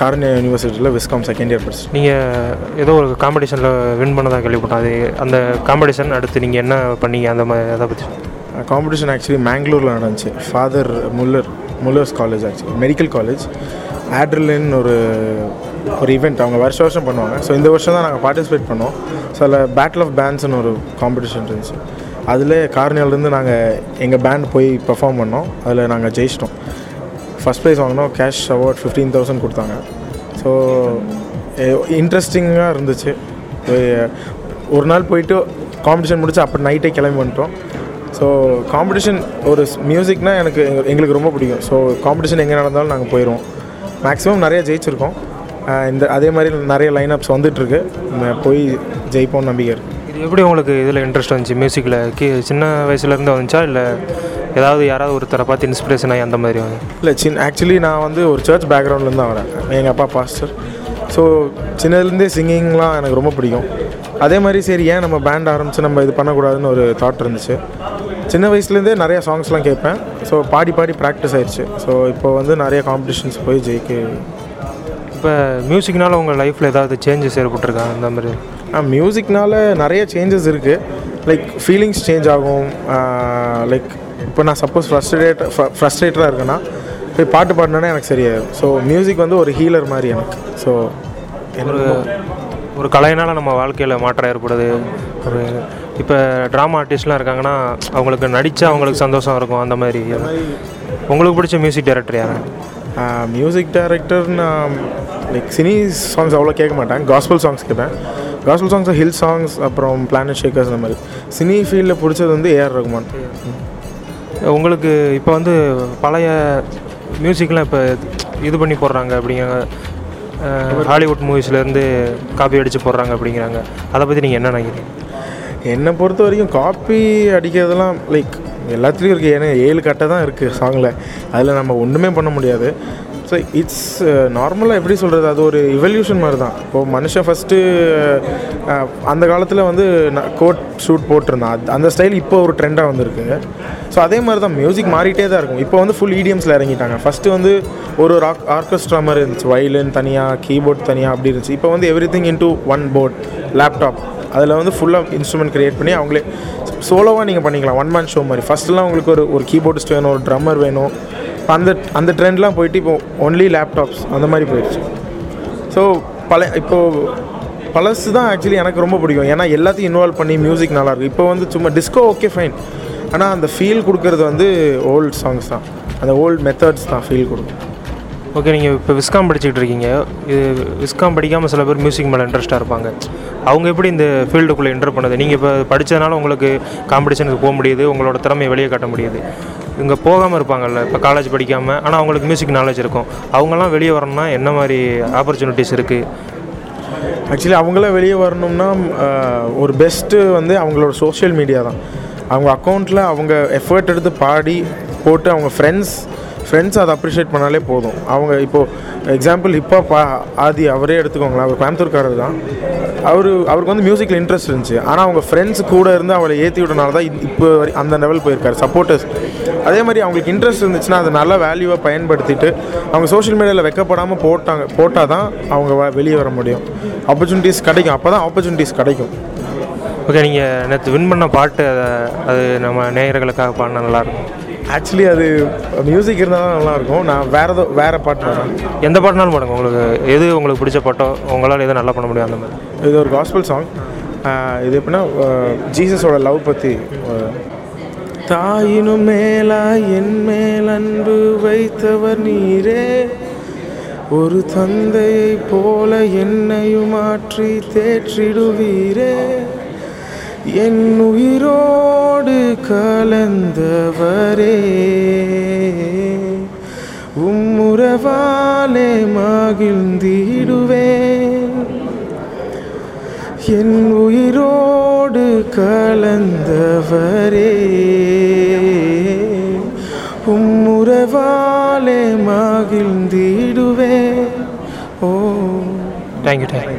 கார்னே யூனிவர்சிட்டியில் விஸ்காம் செகண்ட் இயர் படிச்சு. நீங்கள் ஏதோ ஒரு காம்படிஷனில் வின் பண்ணதாக கேள்விப்பட்டேன், அது அந்த காம்படிஷன் அடுத்து நீங்கள் என்ன பண்ணீங்க அந்த மாதிரி அதை பற்றி? காம்படிஷன் ஆக்சுவலி மேங்களூரில் நடந்துச்சு. Father Muller's college, actually medical college, ஆட்ரிலின்னு ஒரு ஈவெண்ட் அவங்க வருஷ வருஷம் பண்ணுவாங்க. ஸோ இந்த வருஷம் தான் நாங்கள் பார்ட்டிசிபேட் பண்ணோம். ஸோ அதில் பேட்டில் ஆஃப் பேண்ட்ஸ்னு ஒரு காம்படிஷன் இருந்துச்சு. அதில் கார்னியாலேருந்து நாங்கள் எங்கள் பேண்ட் போய் பெர்ஃபார்ம் பண்ணோம். அதில் நாங்கள் ஜெயிச்சிட்டோம். ஃபஸ்ட் ப்ரைஸ் வாங்கினோம். கேஷ் அவார்ட் 15,000 கொடுத்தாங்க. ஸோ இன்ட்ரெஸ்டிங்காக இருந்துச்சு. ஒரு நாள் போயிட்டு காம்படிஷன் முடிச்சு அப்போ நைட்டே கிளம்பி வந்துட்டோம். ஸோ காம்படிஷன் ஒரு மியூசிக்னால் எங்களுக்கு ரொம்ப பிடிக்கும். ஸோ காம்படிஷன் எங்கே நடந்தாலும் நாங்கள் போயிடுவோம். மேக்ஸிமம் நிறையா ஜெயிச்சிருக்கோம். இந்த அதே மாதிரி நிறைய லைனப்ஸ் வந்துட்டுருக்கு, போய் ஜெயிப்போம்னு நம்பிக்கை இருக்குது. இது எப்படி உங்களுக்கு இதில் இன்ட்ரெஸ்ட் வந்துச்சு மியூசிக்கில்? சின்ன வயசுலேருந்து வந்துச்சா இல்லை ஏதாவது யாராவது ஒருத்தரை பார்த்து இன்ஸ்பிரேஷன் ஆகி அந்த மாதிரி? இல்லை, ஆக்சுவலி நான் வந்து ஒரு சர்ச் பேக்ரவுண்ட்லேருந்து தான் வரேன். எங்கள் அப்பா பாஸ்டர். ஸோ சின்னதுலேருந்தே சிங்கிங்லாம் எனக்கு ரொம்ப பிடிக்கும். அதே மாதிரி சரி ஏன் நம்ம பேண்ட் ஆரம்பித்து நம்ம இது பண்ணக்கூடாதுன்னு ஒரு தாட் இருந்துச்சு. சின்ன வயசுலேருந்தே நிறையா சாங்ஸ்லாம் கேட்பேன். ஸோ பாடி ப்ராக்டிஸ் ஆயிடுச்சு. ஸோ இப்போ வந்து நிறைய காம்படிஷன்ஸ் போய் ஜெயிக்க. இப்போ மியூசிக்னால் உங்கள் லைஃப்பில் ஏதாவது சேஞ்சஸ் ஏற்பட்டிருக்காங்க அந்த மாதிரி? மியூசிக்னால் நிறைய சேஞ்சஸ் இருக்குது. லைக் ஃபீலிங்ஸ் சேஞ்ச் ஆகும். லைக் இப்போ நான் சப்போஸ் ஃப்ரஸ்ட்ரேட்டடாக இருக்கேன்னா போய் பாட்டு பாடினோன்னா எனக்கு சரியாயிடும். ஸோ மியூசிக் வந்து ஒரு ஹீலர் மாதிரி எனக்கு. ஸோ ஒரு கலையினால் நம்ம வாழ்க்கையில் மாற்றம் ஏற்படுது. ஒரு இப்போ ட்ராமா ஆர்டிஸ்ட்லாம் இருக்காங்கன்னா அவங்களுக்கு நடித்தா அவங்களுக்கு சந்தோஷம் இருக்கும். அந்த மாதிரி உங்களுக்கு பிடிச்ச மியூசிக் டைரக்டர் யார்? மியூசிக் டைரக்டர் நான் லைக் சினி சாங்ஸ் அவ்வளோ கேட்க மாட்டேன், காஸ்பல் சாங்ஸ் கேட்பேன். காஸ்பல் சாங்ஸ் ஹில் சாங்ஸ் அப்புறம் பிளானட்ஷேக்கர்ஸ் அந்த மாதிரி. சினி ஃபீல்டில் பிடிச்சது வந்து ஏஆர் ரகுமான். உங்களுக்கு இப்போ வந்து பழைய மியூசிக்லாம் இப்போ இது பண்ணி போடுறாங்க அப்படிங்கிற, ஹாலிவுட் மூவிஸ்லேருந்து காப்பி அடித்து போடுறாங்க அப்படிங்கிறாங்க, அதை பற்றி நீங்கள் என்ன நினைக்கிறீங்க? என்னை பொறுத்த வரைக்கும் காப்பி அடிக்கிறதுலாம் லைக் எல்லாத்துலேயும் இருக்குது. ஏன்னா 7 கட்டை தான் இருக்குது சாங்கில், அதில் நம்ம ஒன்றுமே பண்ண முடியாது. ஸோ இட்ஸ் நார்மலாக எப்படி சொல்கிறது, அது ஒரு இவல்யூஷன் மாதிரி தான். இப்போது மனுஷன் ஃபஸ்ட்டு அந்த காலத்தில் வந்து கோட் ஷூட் போட்டிருந்தான், அந்த ஸ்டைல் இப்போ ஒரு ட்ரெண்டாக வந்துருக்குங்க. ஸோ அதே மாதிரி தான் மியூசிக் மாறிட்டே தான் இருக்கும். இப்போ வந்து ஃபுல் ஈடிஎம்ஸில் இறங்கிட்டாங்க. ஃபஸ்ட்டு வந்து ஒரு ஆர்கெஸ்ட்ரா மாதிரி இருந்துச்சு, வயலின் தனியாக கீபோர்ட் தனியாக அப்படி இருந்துச்சு. இப்போ வந்து every thing in to one board, laptop, அதில் வந்து ஃபுல்லாக இன்ஸ்ட்ருமெண்ட் க்ரியேட் பண்ணி அவங்களே சோலோவாக நீங்கள் பண்ணிக்கலாம், ஒன் மேன் ஷோ மாதிரி. ஃபஸ்ட்டெலாம் உங்களுக்கு ஒரு கீபோர்டிஸ்ட் வேணும், ஒரு ட்ரம்மர் வேணும். இப்போ அந்த ட்ரெண்ட்லாம் போயிட்டு இப்போ ஒன்லி லேப்டாப்ஸ் அந்த மாதிரி போயிடுச்சு. ஸோ இப்போது பழசு தான் ஆக்சுவலி எனக்கு ரொம்ப பிடிக்கும். ஏன்னா எல்லாத்தையும் இன்வால்வ் பண்ணி மியூசிக் நல்லாயிருக்கும். இப்போ வந்து சும்மா டிஸ்கோ ஓகே ஃபைன், ஆனால் அந்த ஃபீல் கொடுக்குறது வந்து ஓல்டு சாங்ஸ் தான், அந்த ஓல்டு மெத்தட்ஸ் தான் ஃபீல் கொடுக்கும். ஓகே, நீங்கள் இப்போ விஸ்காம் படிச்சுக்கிட்டு இருக்கீங்க. இது விஸ்காம் படிக்காமல் சில பேர் மியூசிக் மேலே இன்ட்ரெஸ்ட்டாக இருப்பாங்க. அவங்க எப்படி இந்த ஃபீல்டுக்குள்ளே என்டர் பண்ணுது? நீங்கள் இப்போ படித்ததுனால உங்களுக்கு காம்படிஷனுக்கு போக முடியுது, உங்களோட திறமையை வெளியே காட்ட முடியுது. இங்கே போகாமல் இருப்பாங்கல்ல, இப்போ காலேஜ் படிக்காமல், ஆனால் அவங்களுக்கு மியூசிக் நாலேஜ் இருக்கும். அவங்களாம் வெளியே வரணும்னா என்ன மாதிரி ஆப்பர்ச்சுனிட்டிஸ் இருக்குது? ஆக்சுவலி அவங்களாம் வெளியே வரணும்னா ஒரு பெஸ்ட்டு வந்து அவங்களோட சோஷியல் மீடியா தான். அவங்க அக்கௌண்ட்டில் அவங்க எஃபர்ட் எடுத்து பாடி போட்டு அவங்க ஃப்ரெண்ட்ஸ் அதை அப்ரிஷியேட் பண்ணாலே போதும். அவங்க இப்போது எக்ஸாம்பிள் ஹிப்ஹாப் ஆதி அவரே எடுத்துக்கோங்களேன், அவர் கோயம்புத்தூர்காரர் தான். அவருக்கு வந்து மியூசிக்கில் இன்ட்ரெஸ்ட் இருந்துச்சு, ஆனால் அவங்க ஃப்ரெண்ட்ஸ் கூட இருந்து அவளை ஏற்றி விட்டனால தான் இப்போ அந்த லெவல் போயிருக்காரு. சப்போர்ட்டர்ஸ் அதே மாதிரி அவங்களுக்கு இன்ட்ரெஸ்ட் இருந்துச்சுன்னா அதை நல்ல வேல்யூவாக பயன்படுத்திட்டு அவங்க சோஷியல் மீடியாவில் வைக்கப்படாமல் போட்டால் தான் அவங்க வெளியே வர முடியும். ஆப்பர்ச்சுனிட்டிஸ் கிடைக்கும், அப்போ தான் ஆப்பர்ச்சுனிட்டிஸ் கிடைக்கும். ஓகே, நீங்கள் நேற்று வின் பண்ண பாட்டு அது நம்ம நேயர்களுக்காக பாடினா நல்லாயிருக்கும். ஆக்சுவலி அது மியூசிக் இருந்தால் தான் நல்லாயிருக்கும். நான் வேறு பாட்டு பாடுறேன். எந்த பாட்டுனாலும் பாடுங்க, உங்களுக்கு எது உங்களுக்கு பிடிச்ச பாட்டோ, உங்களால் எதுவும் நல்லா பண்ண முடியும் அந்த மாதிரி. இது ஒரு காஸ்பல் சாங். இது எப்படின்னா ஜீசஸோட லவ் பற்றி. தாயினும் மேலா என் மேல் அன்பு வைத்தவர் நீரே, ஒரு தந்தையை போல என்னையும் மாற்றி தேற்றிடுவீரே, என் உயிரோடு கலந்தவரே, உம்முறவாலே மகிழ்ந்திடுவேன், என் உயிரோடு கலந்தவரே, உம்முறவாலே மகிழ்ந்திடுவேன். ஓ, தேங்க்யூ தேங்க்யூ.